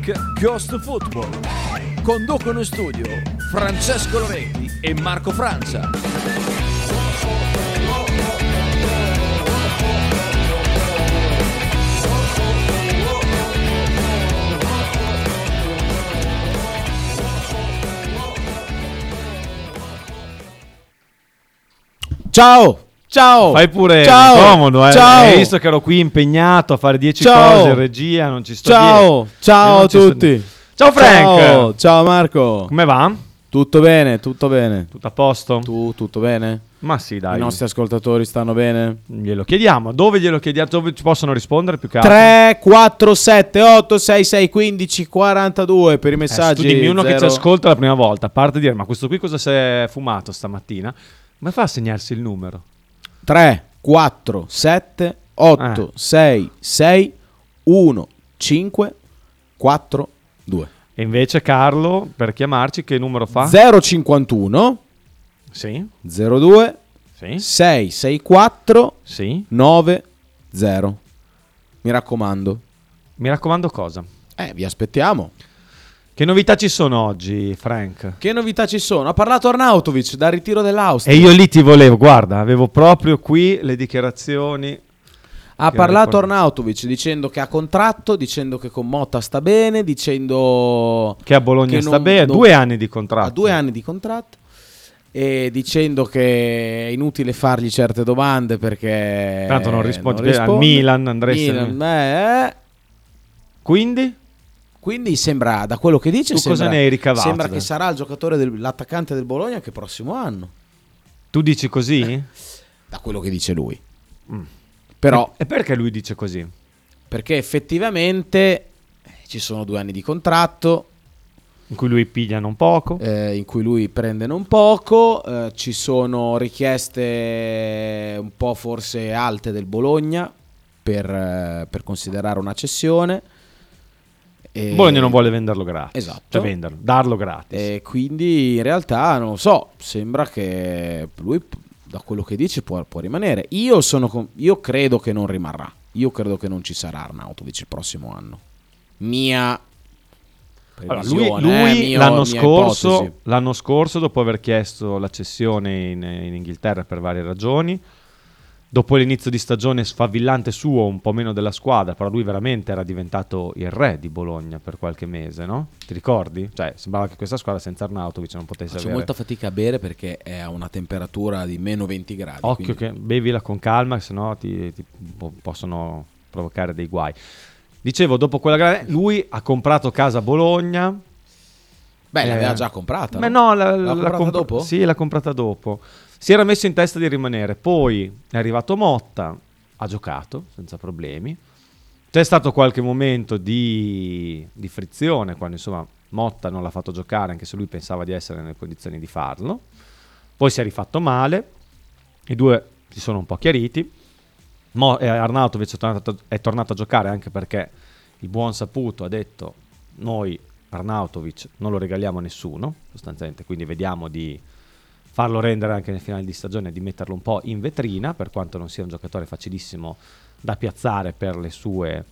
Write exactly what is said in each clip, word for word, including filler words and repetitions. Dark Ghost Football. Conducono in studio Francesco Loreti e Marco Francia. Ciao! Ciao! Fai pure ciao, comodo, eh. Ciao. Hai visto che ero qui impegnato a fare dieci cose in regia, non ci sto Ciao, dietro. ciao a tutti. Sto... Ciao Frank. Ciao, ciao Marco. Come va? Tutto bene, tutto bene. Tutto a posto? Tu tutto bene? Ma sì, dai. I nostri ascoltatori stanno bene? Glielo chiediamo. Dove glielo chiediamo? Dove ci possono rispondere più che altro? tre quattro sette otto sei sei uno cinque quattro due per i messaggi. Eh, tu dimmi uno zero... che ci ascolta la prima volta, a parte dire "Ma questo qui cosa si è fumato stamattina?" Ma fa a segnarsi il numero. tre quattro sette otto eh. sei sei uno cinque quattro due. E invece Carlo, per chiamarci, che numero fa? zero cinquantuno sì. zero due sì. sei sei quattro sì. nove zero. Mi raccomando. Mi raccomando cosa? Eh, vi aspettiamo. Che novità ci sono oggi, Frank? Che novità ci sono? Ha parlato Arnautovic dal ritiro dell'Austria. E io lì ti volevo, guarda, avevo proprio qui le dichiarazioni. Ha parlato Arnautovic dicendo che ha contratto, dicendo che con Motta sta bene, dicendo... Che a Bologna che sta non, bene, non, due anni di contratto. Ha due anni di contratto. E dicendo che è inutile fargli certe domande perché... Tanto non rispondi, non risponde. A Milan, andresti Milan, Milan. Eh. Quindi... Quindi sembra, da quello che dice, tu sembra, cosa ne hai ricavato? Sembra che sarà il giocatore, del, l'attaccante del Bologna anche prossimo anno. Tu dici così? Eh, da quello che dice lui. Mm. Però, e, e perché lui dice così? Perché effettivamente eh, ci sono due anni di contratto. In cui lui piglia non poco. Eh, in cui lui prende non poco. Eh, ci sono richieste un po' forse alte del Bologna per, eh, per considerare una cessione. E... Bologna non vuole venderlo gratis, esatto. Cioè venderlo, darlo gratis. E quindi in realtà non lo so, sembra che lui da quello che dice può, può rimanere. Io sono, io credo che non rimarrà. Io credo che non ci sarà Arnautovic il prossimo anno. Mia allora, lui, lui eh, mio, l'anno scorso, ipotesi. l'anno scorso dopo aver chiesto la cessione in, in Inghilterra per varie ragioni, dopo l'inizio di stagione sfavillante suo, un po' meno della squadra, però lui veramente era diventato il re di Bologna per qualche mese, no? Ti ricordi? Cioè, sembrava che questa squadra senza Arnautovic non potesse avere. C'è molta fatica a bere perché è a una temperatura di meno venti gradi. Occhio quindi... che bevila con calma, sennò ti, ti possono provocare dei guai. Dicevo, dopo quella gara, lui ha comprato casa a Bologna. Beh, eh, l'aveva già comprata. Ma no, no la, l'ha comprata comp- dopo? Sì, l'ha comprata dopo. Si era messo in testa di rimanere, poi è arrivato Motta, ha giocato senza problemi, c'è stato qualche momento di, di frizione quando insomma Motta non l'ha fatto giocare anche se lui pensava di essere nelle condizioni di farlo, poi si è rifatto male, i due si sono un po' chiariti, Mo, eh, Arnautovic è tornato, è tornato a giocare anche perché il buon saputo ha detto noi Arnautovic non lo regaliamo a nessuno sostanzialmente, quindi vediamo di... farlo rendere anche nel finale di stagione, di metterlo un po' in vetrina, per quanto non sia un giocatore facilissimo da piazzare per le sue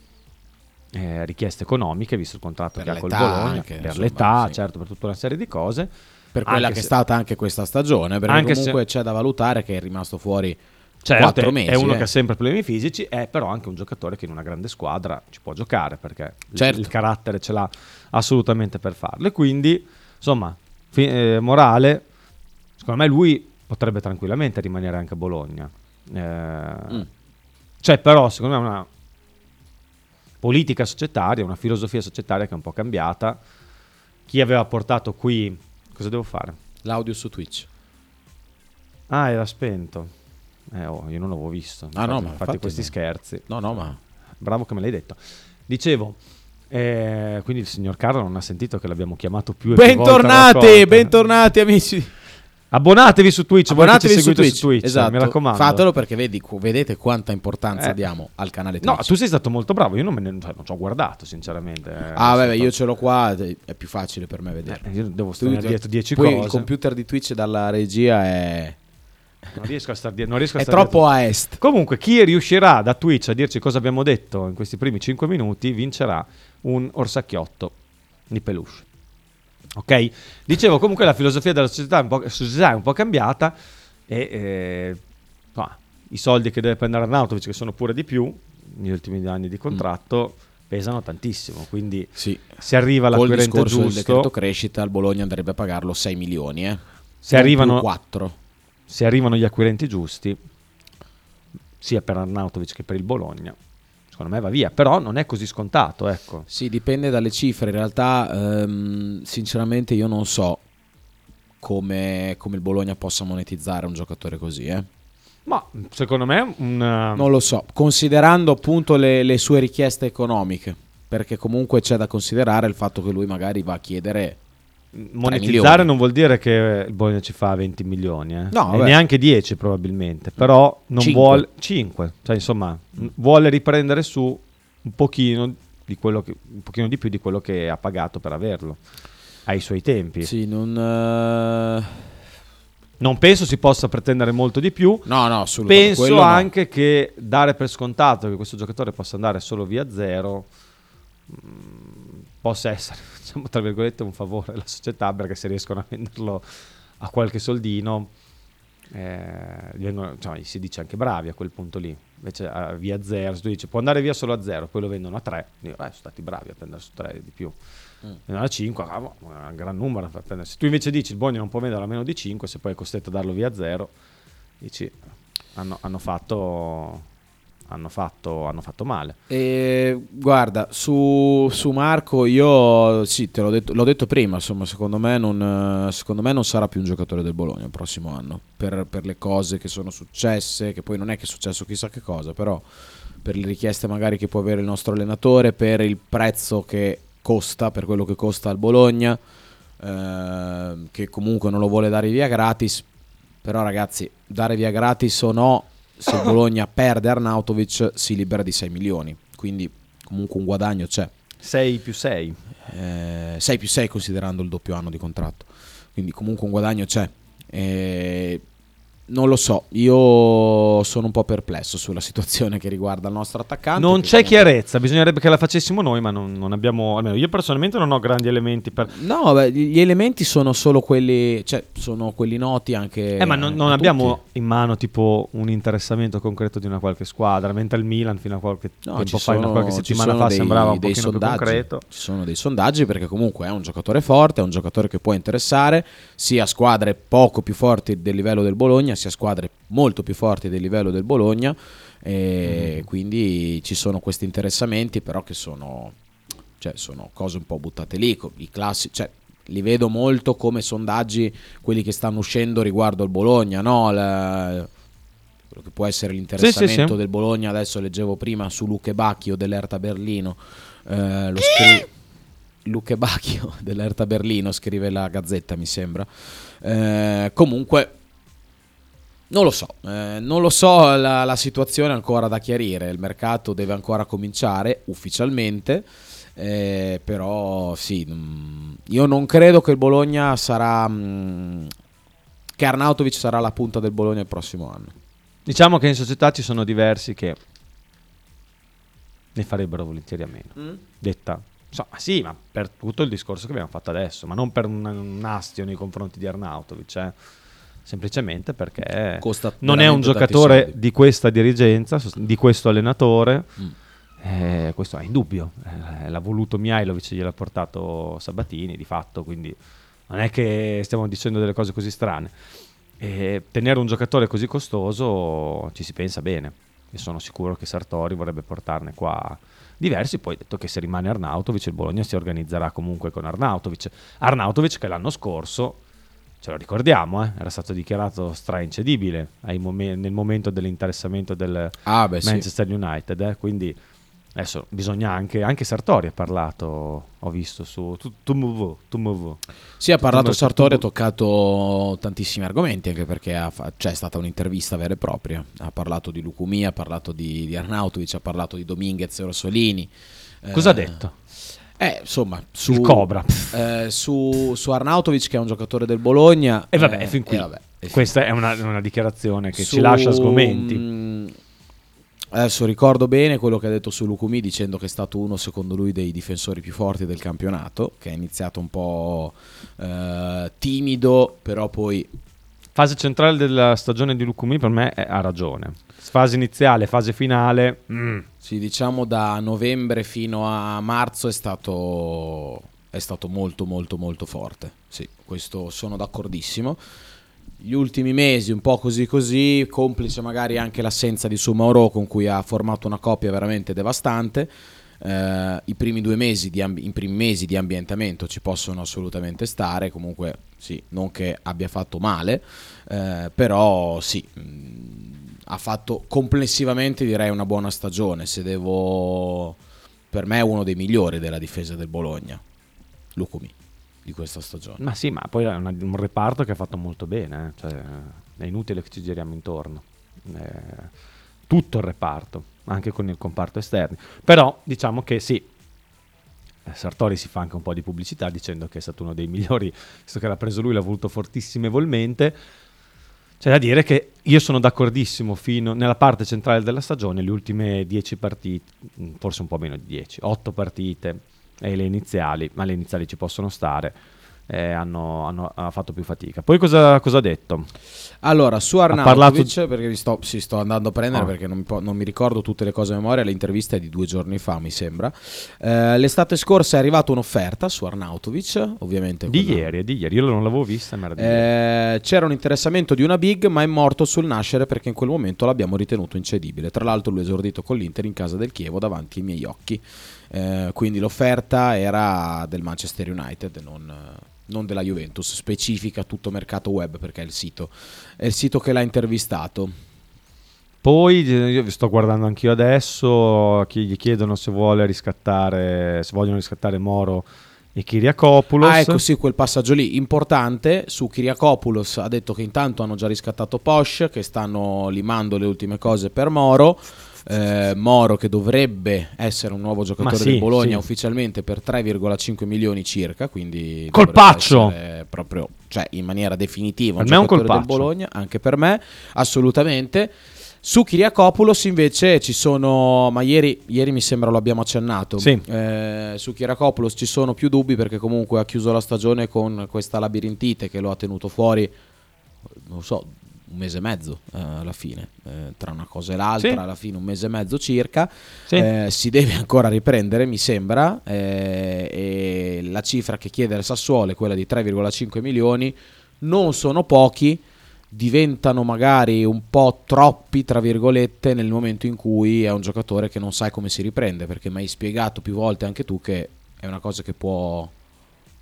eh, richieste economiche, visto il contratto che ha col Bologna, anche, per insomma, l'età, sì. Certo, per tutta una serie di cose. Per quella che se, è stata anche questa stagione, perché anche comunque se, c'è da valutare che è rimasto fuori certo, quattro mesi. È uno eh. che ha sempre problemi fisici, è però anche un giocatore che in una grande squadra ci può giocare, perché certo. il carattere ce l'ha assolutamente per farlo. E quindi, insomma, fi- eh, morale... Secondo me lui potrebbe tranquillamente rimanere anche a Bologna. Eh, mm. Cioè però secondo me una politica societaria, una filosofia societaria che è un po' cambiata. Chi aveva portato qui... Cosa devo fare? L'audio su Twitch. Ah, era spento. Eh, oh, io non l'avevo visto. Ah, infatti, no, ma infatti questi no. scherzi. No, no, ma... Bravo che me l'hai detto. Dicevo... Eh, quindi il signor Carlo non ha sentito che l'abbiamo chiamato più e più volte. Bentornati, bentornati amici. Abbonatevi su Twitch, abbonatevi su Twitch, su Twitch, esatto. Mi raccomando. Fatelo perché vedi, vedete quanta importanza eh. diamo al canale Twitch. No, tu sei stato molto bravo, io non, me ne, non ci ho guardato sinceramente. Ah beh, stato... io ce l'ho qua, è più facile per me vederlo. Eh, io devo stare dietro dieci cose. Poi il computer di Twitch dalla regia è... Non riesco a star dietro. Non riesco a è star troppo dietro. A est. Comunque, chi riuscirà da Twitch a dirci cosa abbiamo detto in questi primi cinque minuti vincerà un orsacchiotto di peluche. Ok? Dicevo, comunque la filosofia della società è un po', società è un po' cambiata e eh, no, i soldi che deve prendere Arnautovic, che sono pure di più negli ultimi anni di contratto, mm. pesano tantissimo, quindi sì. se arriva l'acquirente giusto... Col discorso del decreto crescita, il Bologna andrebbe a pagarlo sei milioni, eh? Se arrivano quattro. Se arrivano gli acquirenti giusti, sia per Arnautovic che per il Bologna, secondo me va via, però non è così scontato, ecco. Sì, dipende dalle cifre, in realtà ehm, sinceramente io non so come, come il Bologna possa monetizzare un giocatore così, eh. Ma secondo me una... non lo so, considerando appunto le, le sue richieste economiche, perché comunque c'è da considerare il fatto che lui magari va a chiedere monetizzare, non vuol dire che il Bologna ci fa venti milioni, eh. No, e neanche dieci probabilmente, però non vuole cinque, cioè insomma vuole riprendere su un pochino di quello che, un pochino di più di quello che ha pagato per averlo ai suoi tempi. Sì, non uh... non penso si possa pretendere molto di più. No, no, assolutamente. Penso quello anche no. Che dare per scontato che questo giocatore possa andare solo via zero mh, possa essere, diciamo, tra virgolette, un favore alla società, perché se riescono a venderlo a qualche soldino eh, vengono, cioè, si dice anche bravi a quel punto lì. Invece a via zero, se tu dici può andare via solo a zero, poi lo vendono a tre, dico, eh, sono stati bravi a prendere su tre di più. Mm. A cinque, ah, un gran numero. Se tu invece dici il Bologna non può vendere a meno di cinque, se poi è costretto a darlo via a zero, dici hanno, hanno fatto hanno fatto hanno fatto male. E guarda, su, su Marco io sì, te l'ho detto, l'ho detto prima, insomma, secondo me non secondo me non sarà più un giocatore del Bologna il prossimo anno, per, per le cose che sono successe, che poi non è che è successo chissà che cosa, però per le richieste magari che può avere il nostro allenatore, per il prezzo che costa, per quello che costa al Bologna, eh, che comunque non lo vuole dare via gratis. Però ragazzi, dare via gratis o no, se il Bologna perde Arnautovic si libera di sei milioni, quindi comunque un guadagno c'è. sei più sei Eh, sei più sei considerando il doppio anno di contratto, quindi comunque un guadagno c'è. Eh, non lo so, io sono un po' perplesso sulla situazione che riguarda il nostro attaccante. Non c'è comunque... chiarezza, bisognerebbe che la facessimo noi, ma non, non abbiamo, almeno io personalmente non ho grandi elementi per... No, beh, gli elementi sono solo quelli, cioè sono quelli noti anche... Eh, ma non, non abbiamo in mano tipo un interessamento concreto di una qualche squadra, mentre il Milan fino a qualche no, tempo fa, sono, una qualche settimana fa dei, sembrava un pochino più concreto. Ci sono dei sondaggi, perché comunque è un giocatore forte, è un giocatore che può interessare sia squadre poco più forti del livello del Bologna, sia squadre molto più forti del livello del Bologna, e mm. quindi ci sono questi interessamenti, però che sono, cioè, sono cose un po' buttate lì, i classi, cioè, li vedo molto come sondaggi quelli che stanno uscendo riguardo al Bologna, no? La, quello che può essere l'interessamento sì, sì, sì. del Bologna, adesso leggevo prima su Luke Bacchio dell'Hertha Berlino, eh, lo scri- Luke Bacchio dell'Hertha Berlino, scrive la Gazzetta mi sembra, eh, comunque non lo so, eh, non lo so la, la situazione è ancora da chiarire, il mercato deve ancora cominciare ufficialmente, eh, però sì, io non credo che il Bologna sarà, che Arnautovic sarà la punta del Bologna il prossimo anno. Diciamo che in società ci sono diversi che ne farebbero volentieri a meno, mm. detta so, sì, ma per tutto il discorso che abbiamo fatto adesso, ma non per un, un astio nei confronti di Arnautovic, eh. semplicemente perché costa, non è un giocatore di questa dirigenza, di questo allenatore, mm. eh, questo è indubbio, eh, l'ha voluto Mihajlovic, gliel'ha portato Sabatini di fatto, quindi non è che stiamo dicendo delle cose così strane, eh, tenere un giocatore così costoso ci si pensa bene, e sono sicuro che Sartori vorrebbe portarne qua diversi. Poi detto che se rimane Arnautovic il Bologna si organizzerà comunque con Arnautovic Arnautovic che l'anno scorso, ce lo ricordiamo, eh? era stato dichiarato straincedibile ai momen- nel momento dell'interessamento del ah, beh, Manchester sì. United, eh? Quindi adesso bisogna anche, anche Sartori ha parlato, ho visto su Tumuvu, Tumuvu. Sì, ha parlato Sartori, ha toccato tantissimi argomenti, anche perché ha fa- c'è stata un'intervista vera e propria, ha parlato di Lucumí, ha parlato di, di Arnautovic, ha parlato di Dominguez e Orsolini. Cosa eh... ha detto? Eh, insomma, su, il Cobra eh, su, su Arnautovic, che è un giocatore del Bologna. E eh, vabbè, fin qui. Eh, vabbè. eh sì. Questa è una, una dichiarazione che su... ci lascia sgomenti. Adesso ricordo bene quello che ha detto su Lucumí, dicendo che è stato uno, secondo lui, dei difensori più forti del campionato, che è iniziato un po' eh, timido, però poi... Fase centrale della stagione di Lucumí per me è, ha ragione. Fase iniziale, fase finale. Mm. Sì, diciamo da novembre fino a marzo è stato, è stato molto molto molto forte. Sì, questo sono d'accordissimo. Gli ultimi mesi un po' così così, complice magari anche l'assenza di Moro, con cui ha formato una coppia veramente devastante. Uh, i primi due mesi di ambi- i primi mesi di ambientamento ci possono assolutamente stare, comunque sì, non che abbia fatto male, uh, però sì, mh, ha fatto complessivamente, direi, una buona stagione. Se devo, per me è uno dei migliori della difesa del Bologna, Lucumí, di questa stagione. Ma sì, ma poi è una, un reparto che ha fatto molto bene, eh? Cioè, è inutile che ci giriamo intorno, eh, tutto il reparto, anche con il comparto esterno. Però diciamo che sì, Sartori si fa anche un po' di pubblicità dicendo che è stato uno dei migliori, visto che l'ha preso lui, l'ha voluto fortissimevolmente. C'è da dire che io sono d'accordissimo fino nella parte centrale della stagione, le ultime dieci partite, forse un po' meno di dieci, otto partite e le iniziali, ma le iniziali ci possono stare. Eh, hanno, hanno, hanno fatto più fatica. Poi cosa, cosa ha detto? Allora, su Arnautovic, ha perché mi sto, sì, sto andando a prendere, oh. perché non mi, po- non mi ricordo tutte le cose a memoria. L'intervista è di due giorni fa, mi sembra. eh, L'estate scorsa è arrivata un'offerta su Arnautovic, ovviamente di quella... ieri, di ieri, io non l'avevo vista, ma era di eh, ieri. C'era un interessamento di una big, ma è morto sul nascere, perché in quel momento l'abbiamo ritenuto incedibile. Tra l'altro lui è esordito con l'Inter in casa del Chievo davanti ai miei occhi. eh, Quindi l'offerta era del Manchester United, non... non della Juventus, specifica tutto mercato web, perché è il sito, è il sito che l'ha intervistato. Poi io vi sto guardando anch'io adesso, chi gli chiedono se vuole riscattare, se vogliono riscattare Moro e Kyriakopoulos. Ah, ecco sì, quel passaggio lì importante. Su Kyriakopoulos ha detto che intanto hanno già riscattato Posh, che stanno limando le ultime cose per Moro. Eh, Moro, che dovrebbe essere un nuovo giocatore, sì, del Bologna, sì, ufficialmente per tre virgola cinque milioni circa, quindi colpaccio proprio, cioè in maniera definitiva, per un giocatore un del Bologna, anche per me assolutamente. Su Kyriakopoulos invece ci sono, ma ieri, ieri mi sembra lo abbiamo accennato, sì. eh, su Kyriakopoulos ci sono più dubbi, perché comunque ha chiuso la stagione con questa labirintite che lo ha tenuto fuori, non so, un mese e mezzo, eh, alla fine, eh, tra una cosa e l'altra, sì, alla fine un mese e mezzo circa, sì. eh, si deve ancora riprendere, mi sembra, eh, e la cifra che chiede il Sassuolo è quella di tre virgola cinque milioni, non sono pochi, diventano magari un po' troppi tra virgolette nel momento in cui è un giocatore che non sai come si riprende, perché mi hai spiegato più volte anche tu che è una cosa che può,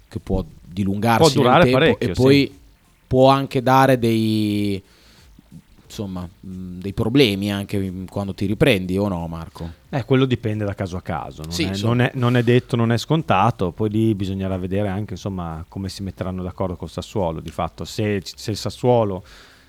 che può dilungarsi, può durare nel tempo, parecchio, e poi sì, può anche dare dei, insomma, dei problemi anche quando ti riprendi, o no, Marco? Eh, quello dipende da caso a caso, non, sì, è, non, è, non è detto, non è scontato. Poi lì bisognerà vedere anche, insomma, come si metteranno d'accordo col Sassuolo, di fatto. Se, se il Sassuolo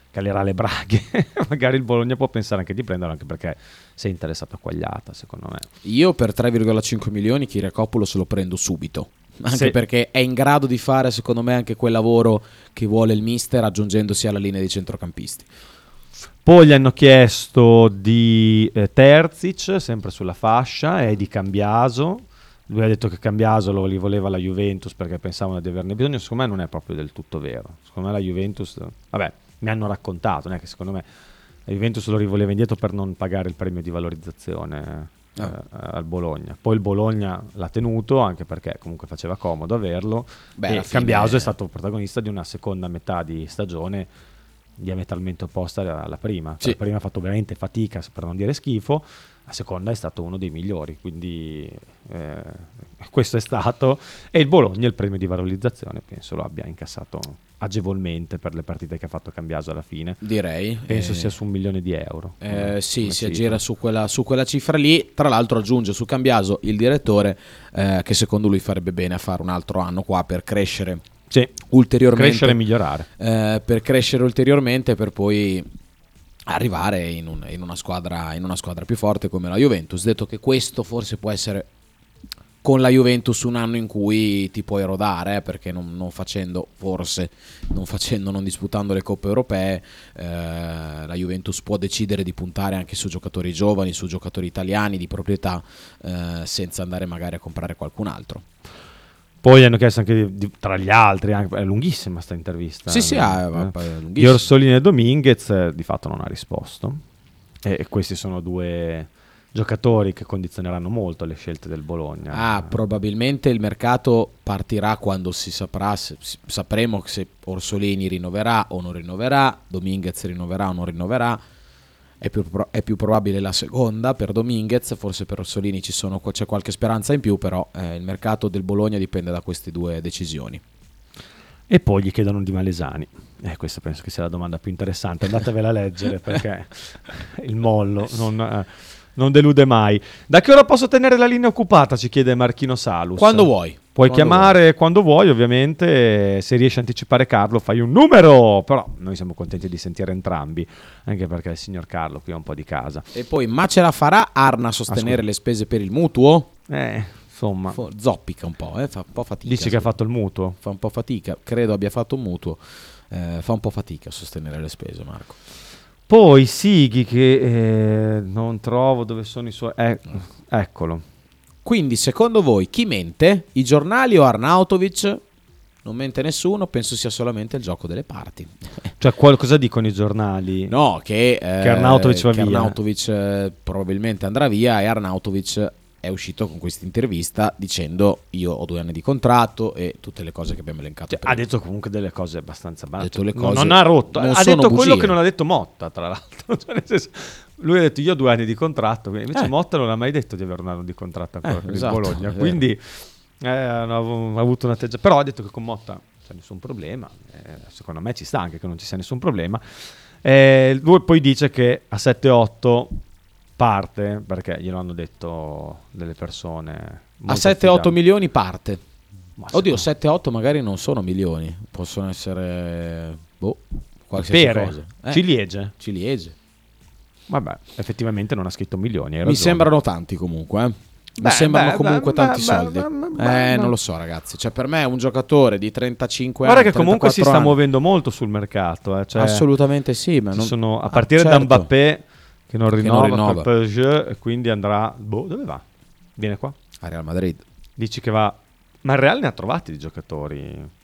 calerà le braghe, magari il Bologna può pensare anche di prenderlo, anche perché sei interessato a Quagliata, secondo me. Io per tre virgola cinque milioni Kyriakopoulos lo prendo subito, anche se... perché è in grado di fare, secondo me, anche quel lavoro che vuole il mister, aggiungendosi alla linea dei centrocampisti. Poi gli hanno chiesto di eh, Terzic, sempre sulla fascia, e di Cambiaso. Lui ha detto che Cambiaso lo voleva la Juventus perché pensavano di averne bisogno. Secondo me non è proprio del tutto vero. Secondo me la Juventus, vabbè, mi hanno raccontato, non è che secondo me la Juventus lo rivoleva indietro per non pagare il premio di valorizzazione eh, ah. al Bologna. Poi il Bologna l'ha tenuto anche perché comunque faceva comodo averlo. Beh, e Cambiaso fine... è stato protagonista di una seconda metà di stagione diametralmente opposta alla prima, sì. La prima ha fatto veramente fatica, per non dire schifo, la seconda è stato uno dei migliori, quindi eh, questo è stato, e il Bologna il premio di valorizzazione penso lo abbia incassato agevolmente per le partite che ha fatto Cambiaso alla fine, direi penso eh, sia su un milione di euro, eh, eh, sì, si aggira su quella, su quella cifra lì. Tra l'altro aggiunge su Cambiaso il direttore eh, che secondo lui farebbe bene a fare un altro anno qua per crescere, sì, ulteriormente, crescere e migliorare, eh, per crescere ulteriormente, per poi arrivare in, un, in, una squadra, in una squadra più forte come la Juventus. Detto che questo forse può essere con la Juventus un anno in cui ti puoi rodare, eh, perché non, non facendo forse non facendo non disputando le coppe europee, eh, la Juventus può decidere di puntare anche su giocatori giovani, su giocatori italiani di proprietà, eh, senza andare magari a comprare qualcun altro. Poi hanno chiesto anche di, tra gli altri, anche, è lunghissima sta intervista. Sì, eh, sì, ah, eh. Di Orsolini e Dominguez eh, di fatto non ha risposto, e, e questi sono due giocatori che condizioneranno molto le scelte del Bologna. Ah, eh. Probabilmente il mercato partirà quando si saprà, se, sapremo se Orsolini rinnoverà o non rinnoverà, Dominguez rinnoverà o non rinnoverà. È più, pro- è più probabile la seconda per Dominguez, forse per Orsolini ci sono, c'è qualche speranza in più, però eh, il mercato del Bologna dipende da queste due decisioni. E poi gli chiedono di Malesani, eh, questa penso che sia la domanda più interessante, andatevela a leggere perché il mollo non, eh, non delude mai. Da che ora posso tenere la linea occupata, ci chiede Marchino Salus. Quando vuoi. Puoi quando chiamare vuoi. Quando vuoi, ovviamente, se riesci a anticipare Carlo fai un numero, però noi siamo contenti di sentire entrambi, anche perché il signor Carlo qui ha un po' di casa. E poi, ma ce la farà Arna a sostenere ah, le spese per il mutuo? Eh, insomma. Zoppica un po', eh, fa un po' fatica. Dici che ha fatto il mutuo? Fa un po' fatica, credo abbia fatto un mutuo, eh, fa un po' fatica a sostenere le spese, Marco. Poi Sighi che eh, non trovo dove sono i suoi... Eh, eccolo. Quindi secondo voi chi mente? I giornali o Arnautovic? Non mente nessuno, penso sia solamente il gioco delle parti. Cioè qualcosa dicono i giornali? No, che, eh, che Arnautovic va che via. Arnautovic eh, probabilmente andrà via, e Arnautovic è uscito con questa intervista dicendo io ho due anni di contratto e tutte le cose che abbiamo elencato. Cioè, ha detto comunque delle cose abbastanza banali. No, non ha rotto, non ha detto bugie. Quello che non ha detto Motta, tra l'altro. Cioè, nel senso, lui ha detto io ho due anni di contratto, invece eh. Motta non ha mai detto di avere un anno di contratto ancora eh, per esatto, il Bologna, quindi eh, ha avuto un atteggiamento, però ha detto che con Motta non c'è nessun problema, eh, secondo me ci sta anche che non ci sia nessun problema. Eh, lui poi dice che a sette otto parte, perché glielo hanno detto delle persone a sette otto milioni parte. Ma oddio, sette otto magari non sono milioni, possono essere boh, qualsiasi Pere. cosa, eh, ciliegie, ciliegie. Vabbè, effettivamente non ha scritto milioni. Mi sembrano tanti comunque. Eh. Mi beh, sembrano beh, comunque beh, tanti beh, soldi. Beh, beh, beh, eh, no. Non lo so, ragazzi. Cioè, per me è un giocatore di trentacinque guarda anni. Guarda che comunque si anni. sta muovendo molto sul mercato. Eh. Cioè, assolutamente sì. Ma non... sono, a partire ah, certo. da Mbappé che non rinnova, che non rinnova. Per Posh, quindi andrà. Boh, dove va? Viene qua? A Real Madrid. Dici che va. Ma il Real ne ha trovati di giocatori.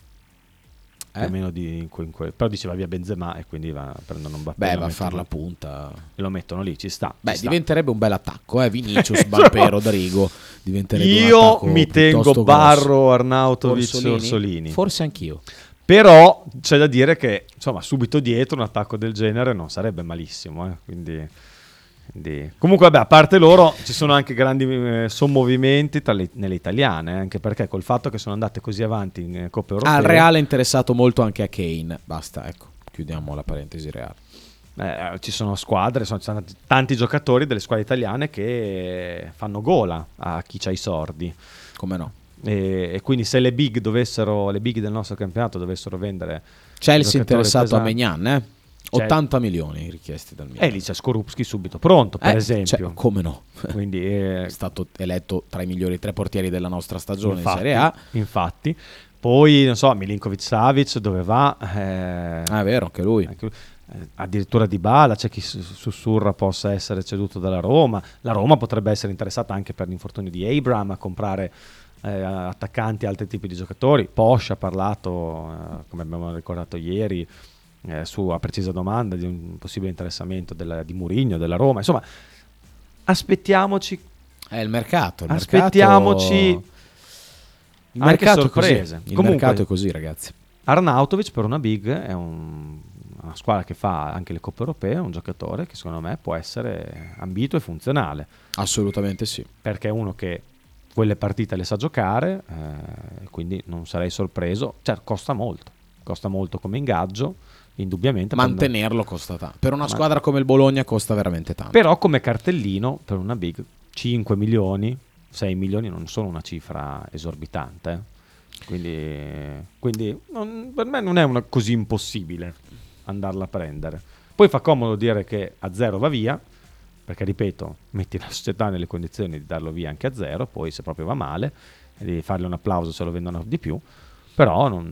Eh? Meno di in quel, in quel. Però diceva via Benzema e quindi va prendono un Mbappé. Beh, va a far la punta e lo mettono lì, ci sta. Beh, ci diventerebbe sta. un bel attacco, eh? Vinicius, Mbappé, Rodrigo. Diventerebbe Io un mi tengo Barrow, Arnautovic, Orsolini. Orsolini. Forse anch'io. Però c'è da dire che insomma subito dietro un attacco del genere non sarebbe malissimo, eh? Quindi, quindi. Comunque vabbè, a parte loro ci sono anche grandi eh, sommovimenti tra le, nelle italiane, anche perché col fatto che sono andate così avanti in eh, Coppa Europea. Al Real è interessato molto anche a Kane. Basta, ecco, chiudiamo la parentesi Real. Eh, ci sono squadre, sono, ci sono tanti, tanti giocatori delle squadre italiane che fanno gola a chi c'ha i sordi. Come no? E, e quindi se le big dovessero, le big del nostro campionato dovessero vendere, Chelsea interessato pesanti, a Maignan, eh? Cioè, ottanta milioni richiesti dal Milan. E lì c'è Skorupski subito pronto, per eh, esempio. Cioè, come no? Quindi eh, è stato eletto tra i migliori tre portieri della nostra stagione infatti, in Serie A. Infatti. Poi, non so, Milinkovic-Savic dove va? Eh, ah, è vero, anche lui. Anche lui. Eh, addirittura Dybala, c'è chi sussurra possa essere ceduto dalla Roma. La Roma potrebbe essere interessata anche per l'infortunio di Abraham a comprare eh, attaccanti e altri tipi di giocatori. Posh ha parlato, eh, come abbiamo ricordato ieri, Eh, su a precisa domanda di un possibile interessamento della, di Mourinho, della Roma. Insomma, aspettiamoci è il mercato il aspettiamoci mercato... il mercato sorprese. È così. Il Comunque, mercato è così, ragazzi. Arnautovic per una big è un, una squadra che fa anche le coppe europee, è un giocatore che secondo me può essere ambito e funzionale, assolutamente sì, perché è uno che quelle partite le sa giocare, eh, quindi non sarei sorpreso. Cioè, costa molto costa molto come ingaggio, indubbiamente mantenerlo costa tanto per una squadra come il Bologna, costa veramente tanto, però come cartellino per una big cinque milioni, sei milioni non sono una cifra esorbitante, quindi, quindi non, per me non è una, così impossibile andarla a prendere. Poi fa comodo dire che a zero va via, perché ripeto, metti la società nelle condizioni di darlo via anche a zero, poi se proprio va male devi fargli un applauso se lo vendono di più, però non,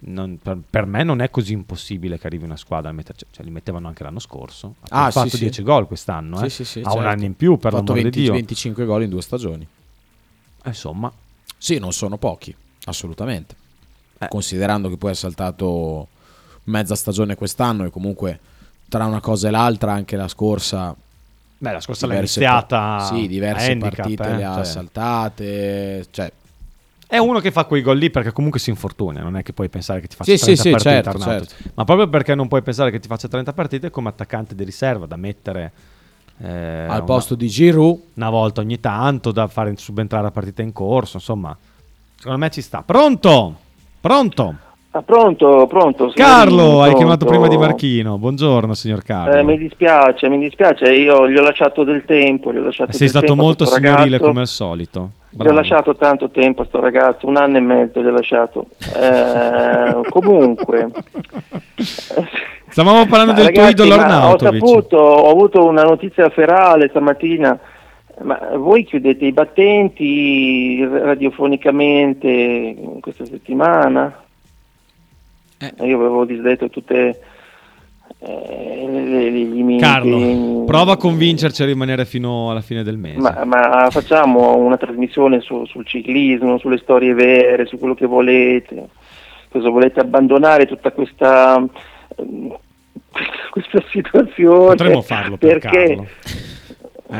non, per, per me non è così impossibile che arrivi una squadra a metterci, cioè li mettevano anche l'anno scorso, ha ah, fatto sì, dieci sì. gol quest'anno, sì, eh. sì, sì, ha certo. un anno in più, per l'amor di Dio, venticinque gol in due stagioni, insomma sì, non sono pochi assolutamente, eh. considerando che poi ha saltato mezza stagione quest'anno e comunque tra una cosa e l'altra anche la scorsa, beh la scorsa l'ha iniziata pa- sì, diverse partite eh, le ha cioè. saltate, cioè è uno che fa quei gol lì perché comunque si infortuna, non è che puoi pensare che ti faccia sì, trenta sì, partite certo, certo. ma proprio perché non puoi pensare che ti faccia trenta partite come attaccante di riserva da mettere eh, al una, posto di Giroud una volta ogni tanto, da fare subentrare la partita in corso, insomma secondo me ci sta. Pronto? Pronto? Ah, pronto, pronto. Carlo, pronto. Hai chiamato prima di Marchino. Buongiorno, signor Carlo. Eh, mi dispiace, mi dispiace. Io gli ho lasciato del tempo. Gli ho lasciato Sei del stato tempo molto signorile ragazzo. Come al solito. Bravo. Gli ho lasciato tanto tempo a sto ragazzo, un anno e mezzo gli ho lasciato. Eh, comunque. Stavamo parlando del ragazzi, tuo idolo Arnautovic. Ho saputo, ho avuto una notizia ferale stamattina. Ma voi chiudete i battenti radiofonicamente questa settimana? Eh. Io avevo disdetto tutte eh, le, le, gli limiti. Carlo, prova a convincerci a rimanere fino alla fine del mese. Ma, ma facciamo una trasmissione su, sul ciclismo, sulle storie vere, su quello che volete. Cosa volete abbandonare tutta questa eh, questa situazione? Potremmo farlo per perché Carlo.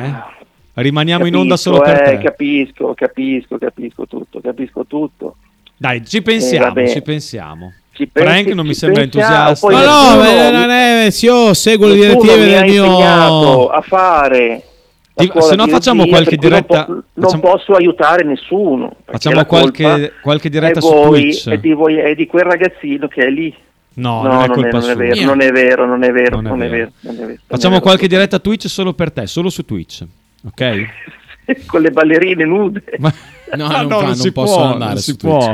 Eh? Rimaniamo capisco, in onda solo per te. Eh, capisco, capisco, capisco tutto, capisco tutto. Dai, ci pensiamo, eh, ci pensiamo. Ci pensi, Frank non mi sembra entusiasta. Ma no, no, non è, se io seguo le direttive del mi mio a fare. Ti, se no facciamo qualche diretta. Non, po- facciamo... non posso aiutare nessuno. Facciamo qualche, qualche diretta su voi, Twitch. È di, voi, è di quel ragazzino che è lì. No, no, non è non colpa è, sua. Non è vero, non è vero, non, non è vero. Facciamo qualche diretta Twitch solo per te, solo su Twitch. Ok, con le ballerine nude. Ma no, ah, non, no, fa, non si possono può, andare. Non si può.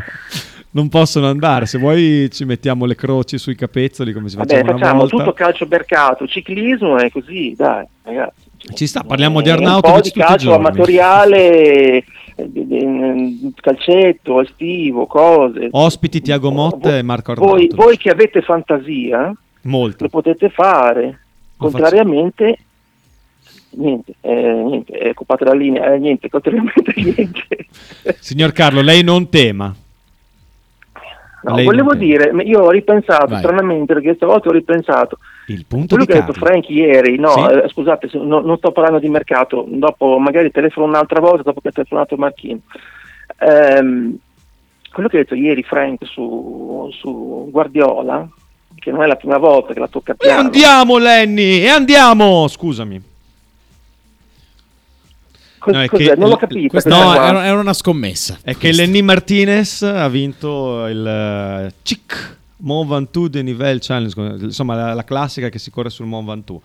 Non possono andare. Se vuoi, ci mettiamo le croci sui capezzoli come si faceva una volta. Facciamo tutto calcio mercato, ciclismo è così, dai, ragazzi. Ci sta, parliamo di Arnautovic. Un po' di calcio amatoriale, calcetto, estivo, cose. Ospiti Tiago Motta e Marco Arnautovic. Voi, voi che avete fantasia, molto, lo potete fare. Contrariamente. Niente, eh, niente, è occupata la linea, eh, niente, contrariamente niente. Signor Carlo, lei non tema. No, lei volevo non dire, tema. Io ho ripensato, Vai. stranamente, perché stavolta ho ripensato. Il punto quello di che Carlo. Ha detto Frank ieri, no, sì? eh, scusate, no, non sto parlando di mercato, dopo magari telefono un'altra volta, dopo che ha telefonato Marchino. Ehm, quello che ha detto ieri Frank su, su Guardiola, che non è la prima volta che la tocca piano. E andiamo Lenny, e andiamo, scusami. No, è che non l'ho capito. Questa, no, qua. Era una scommessa. È che Lenny Martinez ha vinto il C I C Mont Ventoux de Nivelle Challenge, insomma la, la classica che si corre sul Mont Ventoux.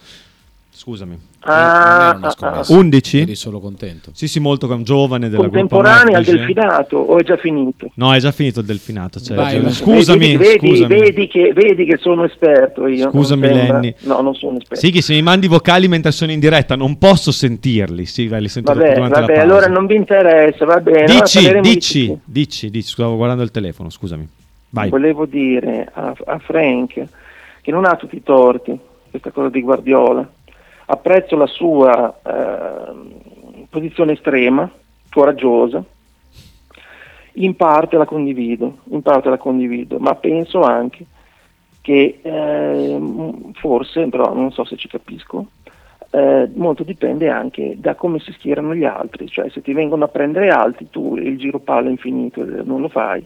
Scusami, ah, non era una undici? Eri solo contento. Sì, sì, molto con giovane della contemporanea al Delfinato. O è già finito? No, è già finito il Delfinato. Cioè, vai, cioè, scusami, vedi, scusami. Vedi, che, vedi che sono esperto io. Scusami, Lenny. No, non sono esperto. Sì, che se mi mandi vocali mentre sono in diretta non posso sentirli. Sì, vai, li sento vabbè, durante vabbè, la pausa. Allora non vi interessa, va bene. Dici, allora dici, di... dici, dici. Stavo guardando il telefono, scusami. Vai. Volevo dire a, a Frank che non ha tutti i torti questa cosa di Guardiola. Apprezzo la sua eh, posizione estrema, coraggiosa, in parte la condivido, in parte la condivido, ma penso anche che eh, forse, però non so se ci capisco, eh, molto dipende anche da come si schierano gli altri, cioè se ti vengono a prendere altri tu il giro palla infinito non lo fai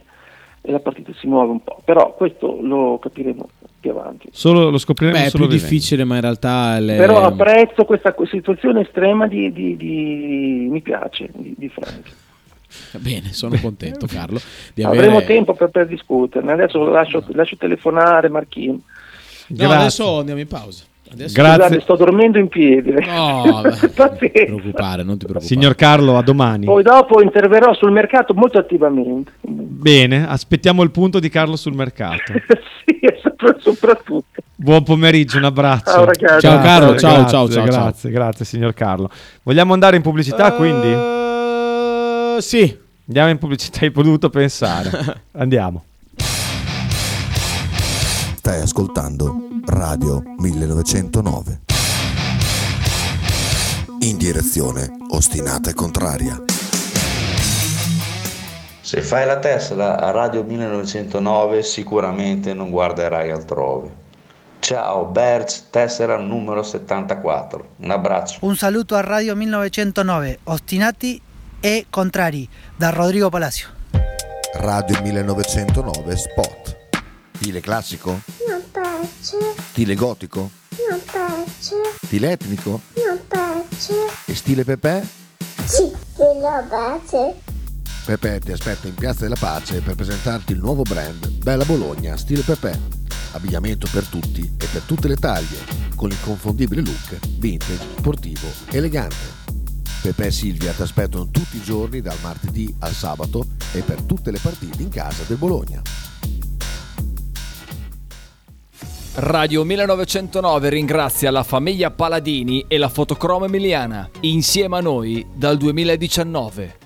e la partita si muove un po', però questo lo capiremo più avanti. Solo lo scopriremo. Beh, è solo più vivendo. Difficile, ma in realtà le... però apprezzo questa situazione estrema di, di, di... mi piace di, di Frank. Bene, sono contento Carlo di avremo avere... tempo per, per discuterne. Adesso lascio, no. lascio telefonare Marchino. No, adesso andiamo in pausa. Adesso... Grazie. Scusate, sto dormendo in piedi. No, non ti preoccupare, non ti preoccupare. Signor Carlo, a domani. Poi dopo interverrò sul mercato molto attivamente. Bene, aspettiamo il punto di Carlo sul mercato. Sì, soprattutto. Buon pomeriggio, un abbraccio. Ciao ragazzi. Ciao Carlo, ciao, ciao, ciao, grazie, ciao, ciao. Grazie, grazie signor Carlo. Vogliamo andare in pubblicità, uh, quindi? Sì. Andiamo in pubblicità, hai potuto pensare. Andiamo. Stai ascoltando Radio millenovecentonove. In direzione ostinata e contraria. Se fai la tessera a Radio millenovecentonove sicuramente non guarderai altrove. Ciao Berz, tessera numero settantaquattro. Un abbraccio. Un saluto a Radio millenovecentonove, ostinati e contrari, da Rodrigo Palacio. Radio millenovecentonove Spot. Stile classico? Non piace. Stile gotico? Non piace. Stile etnico? Non piace. E stile Pepe? Sì, stile Pepe. Pepe ti aspetta in Piazza della Pace per presentarti il nuovo brand Bella Bologna stile Pepe. Abbigliamento per tutti e per tutte le taglie, con l'inconfondibile look vintage, sportivo, elegante. Pepe e Silvia ti aspettano tutti i giorni dal martedì al sabato e per tutte le partite in casa del Bologna. Radio millenovecentonove ringrazia la famiglia Paladini e la Fotocromo Emiliana, insieme a noi dal duemiladiciannove.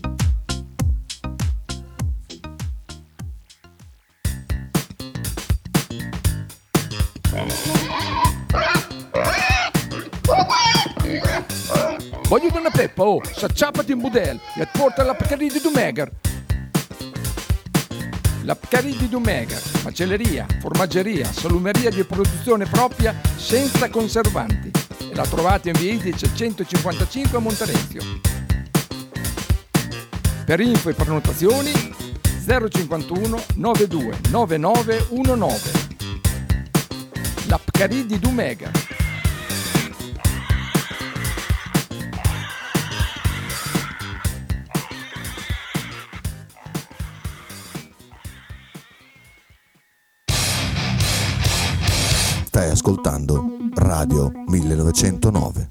Voglio una peppa, oh, s'acciappati in budel e porta la Pcaridi Dumegar. La Pcaridi Dumegar, macelleria, formaggeria, salumeria di produzione propria senza conservanti. E la trovate in via Idice centocinquantacinque a Monterenzio. Per info e prenotazioni zero cinquantuno novantadue novantanove diciannove. La Pcaridi Dumegar. Stai ascoltando Radio millenovecentonove.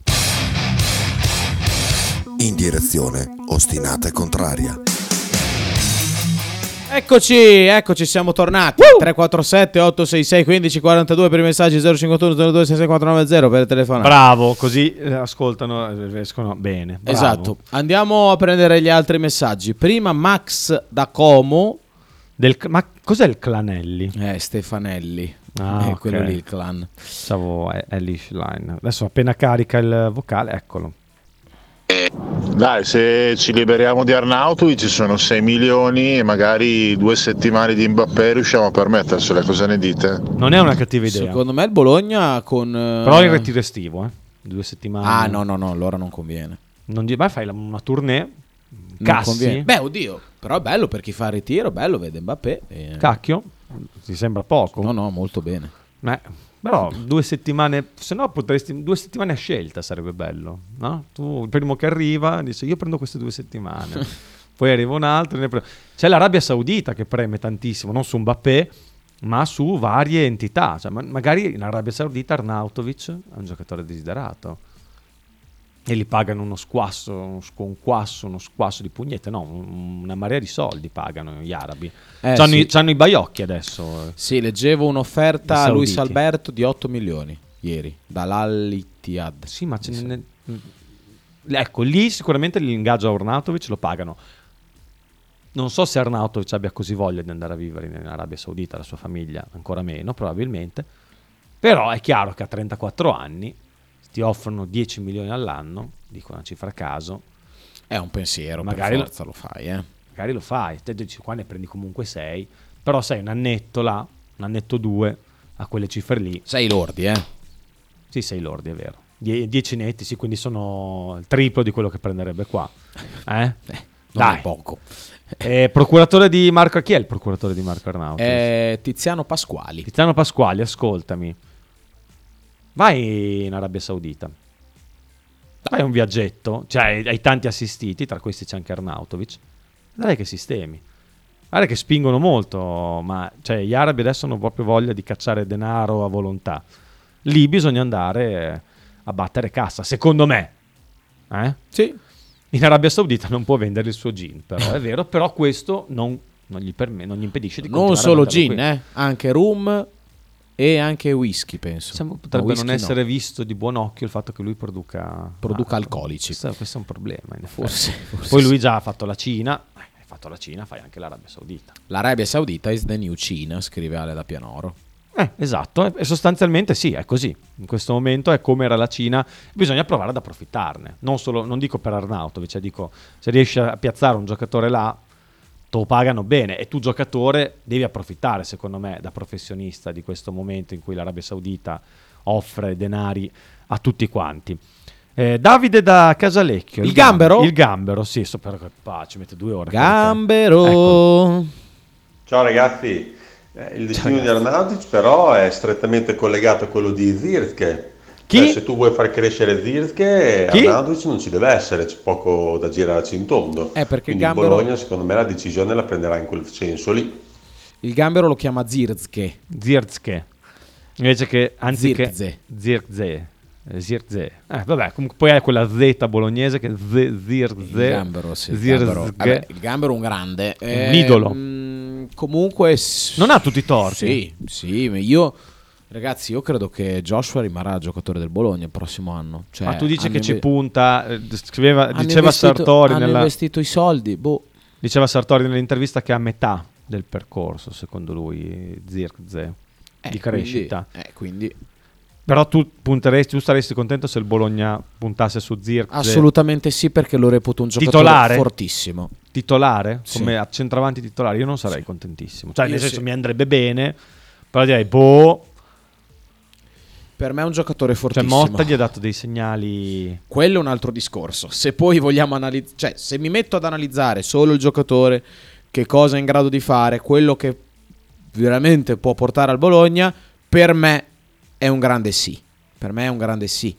In direzione ostinata e contraria. Eccoci, eccoci, siamo tornati. uh! tre quattro sette otto sei sei uno cinque quattro due per i messaggi, zero cinquantuno zero due sei sei quattro nove zero per il telefono. Bravo, così ascoltano, escono bene. Bravo. Esatto. Andiamo a prendere gli altri messaggi. Prima Max da Como. Del, ma cos'è il Clanelli? Eh, Stefanelli. Ah, è okay. Quello lì il clan. Pensavo Elish Line. Adesso appena carica il vocale, eccolo. Dai, se ci liberiamo di Arnautovic ci sono sei milioni e magari due settimane di Mbappé riusciamo a permettersela, cosa ne dite? Non è una cattiva idea. Secondo me il Bologna con... Però il ritiro estivo, eh? Due settimane. Ah no no no, allora non conviene. Non di... Vai, fai una tournée. Cassi. Beh, oddio, però è bello per chi fa il ritiro, bello, vede Mbappé e... Cacchio. Ti sembra poco? No, no, molto bene. Beh, però due settimane, se no potresti, due settimane a scelta sarebbe bello, no? Tu, il primo che arriva, dice io prendo queste due settimane, poi arriva un altro, ne prendo. C'è l'Arabia Saudita che preme tantissimo, non su Mbappé, ma su varie entità. Cioè, ma- magari in Arabia Saudita Arnautovic è un giocatore desiderato. E li pagano uno squasso, uno sconquasso, uno squasso di pugnette, no, una marea di soldi pagano gli arabi. Eh, c'hanno, sì. i, c'hanno i baiocchi adesso. Sì, leggevo un'offerta a Luis Alberto di otto milioni ieri, dall'Al-Ittihad. Sì, ma ce ne... Ecco, lì sicuramente l'ingaggio a Arnautovic lo pagano. Non so se Arnautovic abbia così voglia di andare a vivere in Arabia Saudita, la sua famiglia ancora meno probabilmente, però è chiaro che a trentaquattro anni ti offrono dieci milioni all'anno, dico una cifra a caso, è un pensiero, magari per forza lo, lo fai eh. magari lo fai, te dici qua ne prendi comunque sei, però sei un annetto là, un annetto due a quelle cifre lì, sei lordi eh sì sei lordi è vero, Die- dieci netti sì, quindi sono il triplo di quello che prenderebbe qua eh Beh. Non Dai. È poco. Eh, procuratore di Marco, chi è il procuratore di Marco Arnautovic? Eh, Tiziano Pasquali. Tiziano Pasquali, ascoltami. Vai in Arabia Saudita. Fai un viaggetto, cioè hai tanti assistiti, tra questi c'è anche Arnautovic. Dai che sistemi. Guarda che spingono molto, ma cioè gli arabi adesso hanno proprio voglia di cacciare denaro a volontà. Lì bisogna andare a battere cassa, secondo me. Eh? Sì. In Arabia Saudita non può vendere il suo gin, però è vero, però questo non, non, gli, perm- non gli impedisce di non continuare. Non solo gin, eh, anche rum e anche whisky, penso. Siamo, potrebbe whisky non essere no. visto di buon occhio il fatto che lui produca... Produca ah, alcolici. Questo, questo è un problema, in forse, forse. Poi lui già ha fatto la Cina, hai fatto la Cina, fai anche l'Arabia Saudita. L'Arabia Saudita is the new Cina, scrive Ale da Pianoro. Eh, esatto, e sostanzialmente sì, è così. In questo momento è come era la Cina, bisogna provare ad approfittarne. Non solo, non dico per Arnautovic, dico se riesci a piazzare un giocatore là, te lo pagano bene e tu giocatore devi approfittare, secondo me, da professionista di questo momento in cui l'Arabia Saudita offre denari a tutti quanti. Eh, Davide da Casalecchio, il, il gambero? gambero? Il gambero, sì, so per ah, ci mette due ore. Gambero. Ecco. Ciao ragazzi. Il destino di Arnautovic però è strettamente collegato a quello di Zirkzee. Chi? Cioè, se tu vuoi far crescere Zirkzee, Arnautovic non ci deve essere, c'è poco da girarci in tondo. Eh, perché quindi il Gambero... Bologna secondo me la decisione la prenderà in quel senso lì. Il Gambero lo chiama Zirkzee. Zirkzee. Invece che anziché Zirkzee. Zirkzee. Zirkzee. Eh, vabbè, comunque poi è quella Z bolognese che è Zirkzee. Il Gambero, sì, il Gambero. Vabbè, il Gambero è un grande, eh, un idolo. Mh, comunque non ha tutti i torti. Sì, sì, io ragazzi, io credo che Joshua rimarrà giocatore del Bologna il prossimo anno. Cioè, ma tu dici che inve- ci punta, scriveva, diceva Sartori, hanno nella... investito i soldi, boh. Diceva Sartori nell'intervista che è a metà del percorso, secondo lui Zirkzee eh, di crescita. Quindi, eh, quindi però tu punteresti, tu saresti contento se il Bologna puntasse su Zirkzee? Assolutamente sì, perché lo reputo un giocatore titolare, fortissimo. Titolare? Sì. Come a centravanti titolare? Io non sarei sì. contentissimo. Cioè, io nel senso sì. mi andrebbe bene, però direi boh. Per me è un giocatore fortissimo. Cioè Motta gli ha dato dei segnali... Quello è un altro discorso. Se poi vogliamo analizzare... Cioè, se mi metto ad analizzare solo il giocatore, che cosa è in grado di fare, quello che veramente può portare al Bologna, per me... È un grande sì, per me è un grande sì.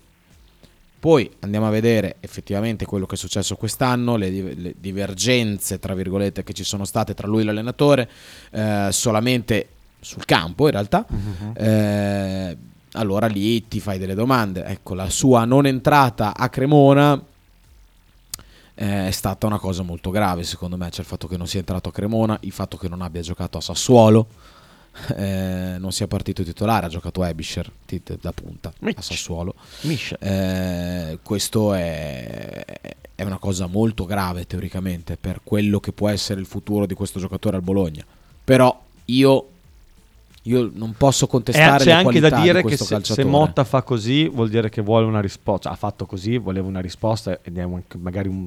Poi andiamo a vedere effettivamente quello che è successo quest'anno, le, le divergenze, tra virgolette, che ci sono state tra lui e l'allenatore, eh, solamente sul campo in realtà. Uh-huh. Eh, allora lì ti fai delle domande. Ecco, la sua non entrata a Cremona eh, è stata una cosa molto grave, secondo me. Cioè il fatto che non sia entrato a Cremona, il fatto che non abbia giocato a Sassuolo. Eh, non si è partito titolare, ha giocato Ebischer da punta Mich. a Sassuolo. Eh, questo è, è una cosa molto grave teoricamente per quello che può essere il futuro di questo giocatore al Bologna. Però io, io non posso contestare eh, c'è le anche da dire che se, se Motta fa così vuol dire che vuole una risposta, cioè, ha fatto così, voleva una risposta ed è un, magari un,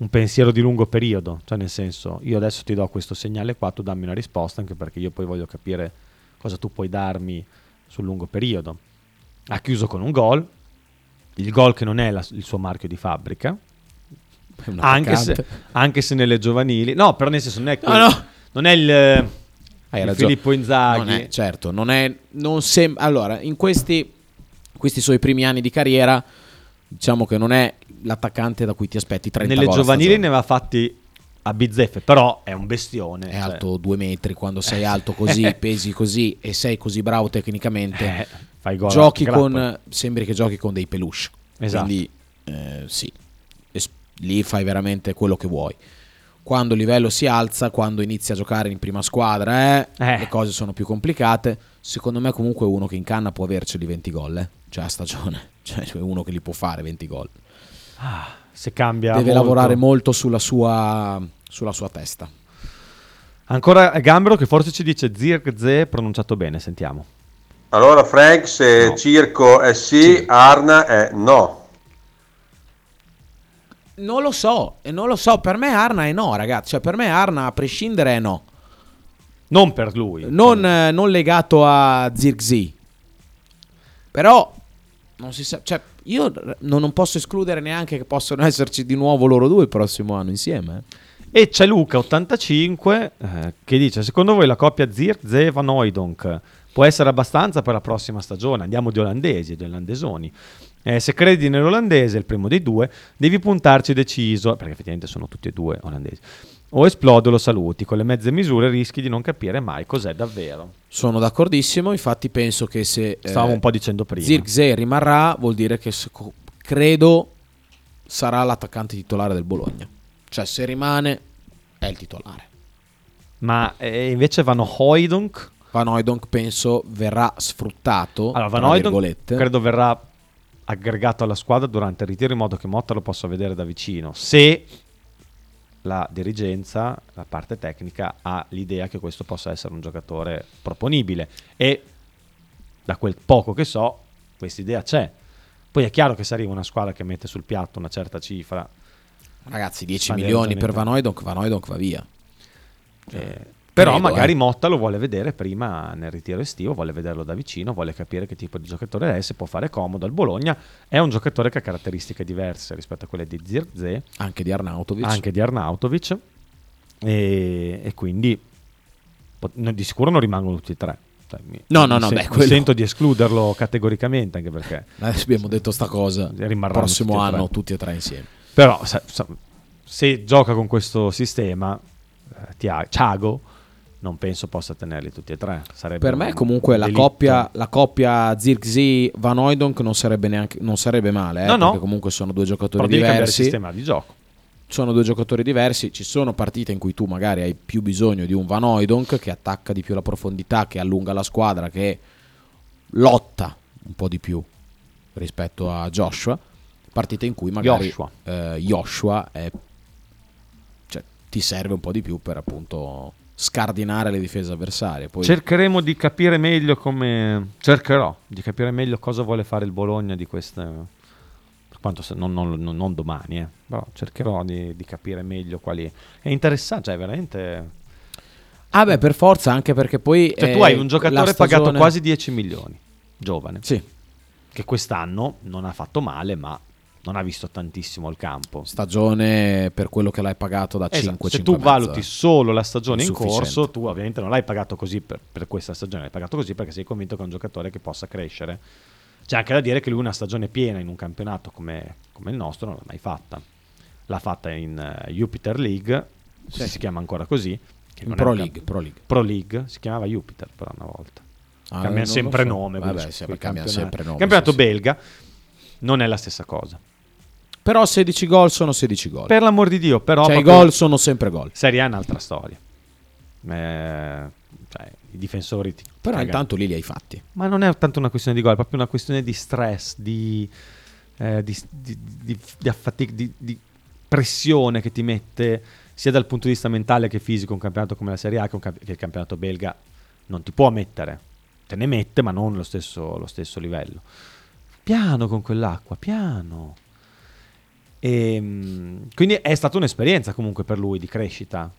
un pensiero di lungo periodo, cioè nel senso io adesso ti do questo segnale qua, tu dammi una risposta, anche perché io poi voglio capire cosa tu puoi darmi sul lungo periodo. Ha chiuso con un gol, il gol che non è la, il suo marchio di fabbrica, anche se, anche se nelle giovanili, no, però nel senso non è, quel, no, no. Non è il, Hai il ragione. Filippo Inzaghi, non è, certo, non è, non sem- allora in questi, questi suoi primi anni di carriera diciamo che non è l'attaccante da cui ti aspetti trenta nelle gol giovanili stagione. Ne va fatti a bizzeffe, però è un bestione, è cioè. Alto due metri, quando sei alto così pesi così e sei così bravo tecnicamente fai gol, giochi con, sembri che giochi con dei peluche, esatto. Quindi eh, sì, es- lì fai veramente quello che vuoi. Quando il livello si alza, quando inizi a giocare in prima squadra eh, eh. le cose sono più complicate. Secondo me comunque uno che in canna può averceli venti gol eh. cioè a stagione, cioè uno che li può fare venti gol. Ah, se cambia deve molto. Lavorare molto sulla sua, sulla sua testa. Ancora Gambero che forse ci dice Zirkzee pronunciato bene, sentiamo. Allora Frank, se no. Circo è sì, sì, Arna è no. Non lo so, non lo so, per me Arna è no, ragazzi, cioè per me Arna a prescindere è no. Non per lui. Non, eh, non legato a Zirkzee. Però non si sa, cioè io non, non posso escludere neanche che possano esserci di nuovo loro due il prossimo anno insieme. E c'è Luca ottantacinque eh, che dice: secondo voi la coppia Zirkzee Van Hooijdonk può essere abbastanza per la prossima stagione? Andiamo di olandesi, di olandesoni. Eh, se credi nell'olandese, il primo dei due, devi puntarci deciso, perché effettivamente sono tutti e due olandesi. O esplodo, lo saluti, con le mezze misure rischi di non capire mai cos'è davvero. Sono d'accordissimo, infatti penso che se stavamo eh, un po' dicendo prima, Zirkzee rimarrà, vuol dire che credo sarà l'attaccante titolare del Bologna. Cioè se rimane è il titolare. Ma eh, invece Van Hooijdonk? Van Hooijdonk penso verrà sfruttato, allora, Van Hooijdonk credo verrà aggregato alla squadra durante il ritiro in modo che Motta lo possa vedere da vicino, se la dirigenza, la parte tecnica, ha l'idea che questo possa essere un giocatore proponibile. E da quel poco che so questa idea c'è. Poi è chiaro che se arriva una squadra che mette sul piatto una certa cifra, ragazzi, dieci milioni per Van Hooijdonk, Van Hooijdonk va via, cioè, eh, però credo, magari eh. Motta lo vuole vedere prima nel ritiro estivo, vuole vederlo da vicino, vuole capire che tipo di giocatore è, se può fare comodo al Bologna. È un giocatore che ha caratteristiche diverse rispetto a quelle di Zirkzee, anche di Arnautovic, anche di Arnautovic e, e quindi di sicuro non rimangono tutti e tre. Mi, no, no, no, sen- beh, quello... sento di escluderlo categoricamente, anche perché abbiamo detto sta cosa, rimarranno prossimo tutti anno tutti e tre insieme. Però sa, sa, se gioca con questo sistema eh, Thiago non penso possa tenerli tutti e tre. Sarebbe per me comunque la coppia, la coppia Zirkzee Van Hooijdonk non sarebbe neanche, non sarebbe male, eh, no, perché no, comunque sono due giocatori però diversi, sistema di gioco. Sono due giocatori diversi, ci sono partite in cui tu magari hai più bisogno di un Van Hooijdonk che attacca di più la profondità, che allunga la squadra, che lotta un po' di più rispetto a Joshua. Partite in cui magari Joshua, eh, Joshua è, cioè, ti serve un po' di più per appunto scardinare le difese avversarie. Poi cercheremo di capire meglio come cercherò di capire meglio cosa vuole fare il Bologna di queste, per quanto se... non, non, non, non domani, eh. Però cercherò di, di capire meglio quali. È interessante, cioè veramente. Ah beh, per forza, anche perché poi cioè, eh, tu hai un giocatore stagione... pagato quasi dieci milioni, giovane, sì, che quest'anno non ha fatto male, ma non ha visto tantissimo il campo. Stagione per quello che l'hai pagato da esatto. cinque a cinque. Se tu valuti solo la stagione in corso, tu ovviamente non l'hai pagato così per, per questa stagione, l'hai pagato così perché sei convinto che è un giocatore che possa crescere. C'è anche da dire che lui una stagione piena in un campionato come, come il nostro non l'ha mai fatta. L'ha fatta in uh, Jupiter League, sì. si chiama ancora così, che non Pro, League, camp- Pro League Pro League, si chiamava Jupiter però una volta. Ah, cambiano sempre so. nome, Vabbè, sempre, cambiano sempre nome. Campionato sì, belga non è la stessa cosa. Però sedici gol sono sedici gol. Per l'amor di Dio, però. Cioè, i gol sono sempre gol. Serie A è un'altra storia. Eh, cioè, i difensori. Ti però cagano. Intanto lì li hai fatti. Ma non è tanto una questione di gol, è proprio una questione di stress, di, eh, di, di, di, di, affatica, di, di pressione che ti mette sia dal punto di vista mentale che fisico. Un campionato come la Serie A, che, un, che il campionato belga non ti può mettere. Te ne mette, ma non lo stesso, lo stesso livello. Piano con quell'acqua, piano. E quindi è stata un'esperienza comunque per lui di crescita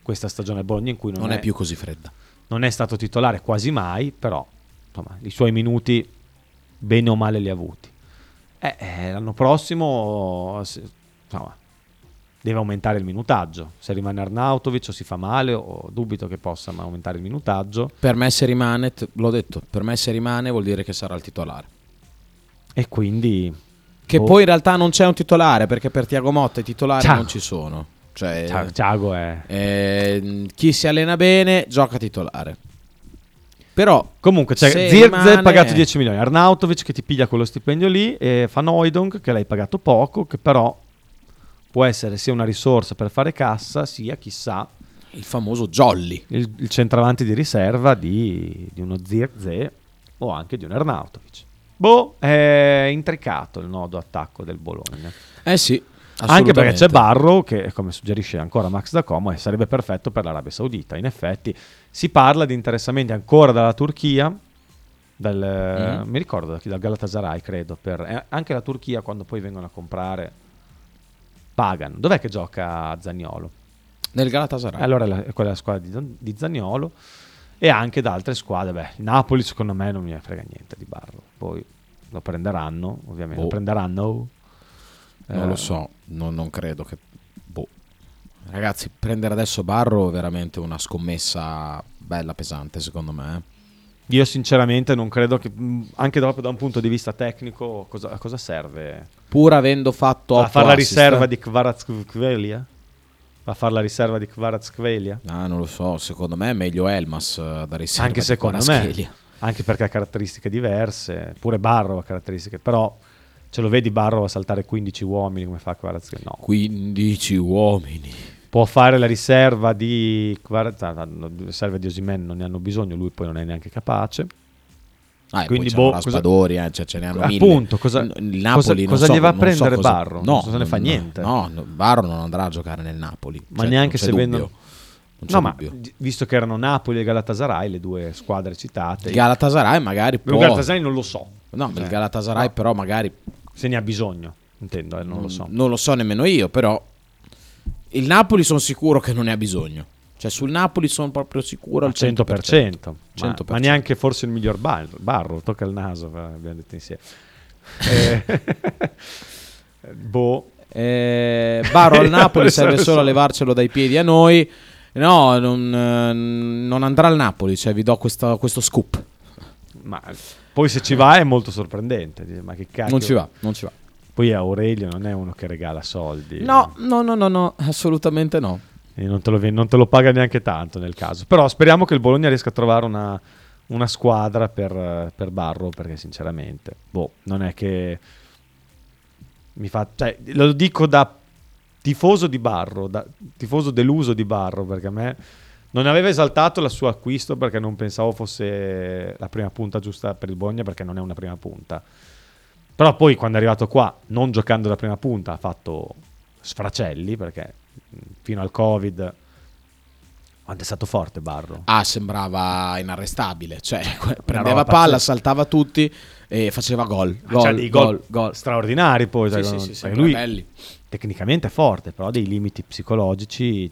questa stagione a Bologna, in cui non, non è, è più così fredda. Non è stato titolare quasi mai, però insomma, i suoi minuti bene o male li ha avuti. Eh, eh, l'anno prossimo insomma, deve aumentare il minutaggio. Se rimane Arnautovic o si fa male, o dubito che possa ma aumentare il minutaggio. Per me se rimane, l'ho detto, per me se rimane vuol dire che sarà il titolare. E quindi... Che oh. poi in realtà non c'è un titolare, perché per Thiago Motta i titolari Ciao. non ci sono. Cioè, Ciao, Thiago è... Eh, chi si allena bene gioca titolare. Però comunque c'è cioè, Zirkzee rimane... pagato dieci milioni, Arnautovic che ti piglia quello stipendio lì, e Van Hooijdonk che l'hai pagato poco, che però può essere sia una risorsa per fare cassa, sia chissà... Il famoso Jolly. Il, il centravanti di riserva di, di uno Zirkzee o anche di un Arnautovic. Boh, è intricato il nodo attacco del Bologna. Eh sì. Anche perché c'è Barrow che, come suggerisce ancora Max da Como, sarebbe perfetto per l'Arabia Saudita. In effetti si parla di interessamenti ancora dalla Turchia, dal, mm. mi ricordo dal Galatasaray credo, per, eh, anche la Turchia quando poi vengono a comprare pagano. Dov'è che gioca Zaniolo? Nel Galatasaray. Allora la, quella è la squadra di, di Zaniolo, e anche da altre squadre. Beh, Napoli secondo me non mi frega niente di Barrow, poi lo prenderanno ovviamente, boh. lo prenderanno non eh. lo so, non, non credo che boh. Ragazzi, prendere adesso Barrow è veramente una scommessa bella pesante secondo me. Io sinceramente non credo che, anche proprio da un punto di vista tecnico, cosa, cosa serve? Pur avendo fatto a fare la riserva di Kvaratskhelia? A fare la riserva di Kvaratskhelia? Ah, non lo so, secondo me è meglio Elmas da riserva. Anche secondo me, anche perché ha caratteristiche diverse, pure Barrow ha caratteristiche, però ce lo vedi Barrow a saltare quindici uomini come fa Kvaratskhelia? No. quindici uomini. Può fare la riserva di guarda, riserva di Osimhen non ne hanno bisogno, lui poi non è neanche capace. Ah, quindi boh, cosa, Spadori, eh, cioè ce ne hanno mille. Appunto, cosa, il Napoli, cosa, cosa so, gli va a prendere so cosa, Barrow? No, non se ne fa no, niente. No, no, Barrow non andrà a giocare nel Napoli. Ma cioè, neanche se vendono. No, ma visto che erano Napoli e Galatasaray le due squadre citate. Galatasaray magari può. Il Galatasaray non lo so. No, cioè, il Galatasaray no. Però magari se ne ha bisogno, intendo, eh, non mm, lo so. Non lo so nemmeno io, però il Napoli sono sicuro che non ne ha bisogno. Cioè sul Napoli sono proprio sicuro al cento per cento, cento per cento. Ma, cento per cento. Ma neanche forse il miglior bar, Barrow. Tocca il naso, abbiamo detto insieme. eh, boh eh, Barrow al Napoli serve solo a levarcelo dai piedi a noi. No, non, eh, non andrà al Napoli. Cioè vi do questo, questo scoop. Ma poi se ci va è molto sorprendente. Ma che cacchio. Non ci va, non ci va. Poi Aurelio non è uno che regala soldi. No, no, no, no, no, assolutamente no. E non te lo, non te lo paga neanche tanto nel caso. Però speriamo che il Bologna riesca a trovare una, una squadra per, per Barrow, perché sinceramente, boh, non è che mi fa, cioè, lo dico da tifoso di Barrow, da tifoso deluso di Barrow, perché a me non aveva esaltato il suo acquisto, perché non pensavo fosse la prima punta giusta per il Bologna, perché non è una prima punta. Però poi quando è arrivato qua, non giocando da prima punta, ha fatto sfracelli, perché fino al Covid quanto è stato forte Barrow. Ah, sembrava inarrestabile, cioè prendeva palla, pazzesca. Saltava tutti e faceva gol, gol, cioè, dei gol, gol, gol straordinari poi. Sì, sì, sì, sì, lui belli. Tecnicamente è forte, però ha dei limiti psicologici,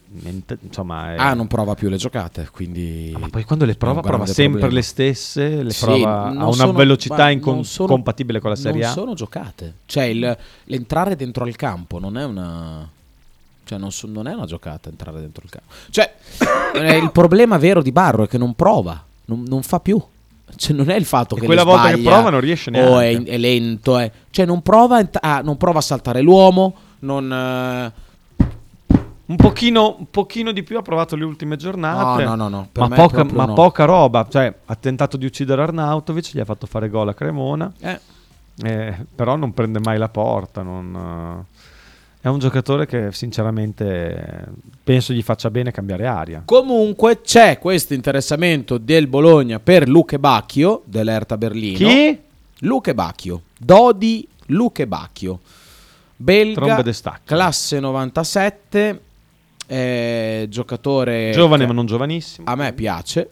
insomma. È... Ah, non prova più le giocate, quindi. Ah, ma poi quando le prova, prova sempre problemi. Le stesse, le sì, prova a una sono, velocità incom- sono, compatibile con la Serie non A. Non sono giocate, cioè il, l'entrare dentro al campo non è una. Cioè non, so, non è una giocata entrare dentro il campo. Cioè il problema vero di Barrow è che non prova, non, non fa più. Cioè non è il fatto e che quella volta che prova non riesce neanche. O è, è lento, è... cioè non prova, ah, non prova a saltare l'uomo, non eh... un pochino un pochino di più ha provato le ultime giornate. No, no, no, no. Per ma, poca, ma no. Poca roba, cioè ha tentato di uccidere Arnautovic, gli ha fatto fare gol a Cremona. Eh. Eh, però non prende mai la porta, non è un giocatore che sinceramente penso gli faccia bene cambiare aria. Comunque c'è questo interessamento del Bologna per Luke Bacchio dell'Hertha Berlino. Chi? Luke Bacchio, Dodi Luke Bacchio, belga, classe novantasette, eh, giocatore giovane ma non giovanissimo. A me piace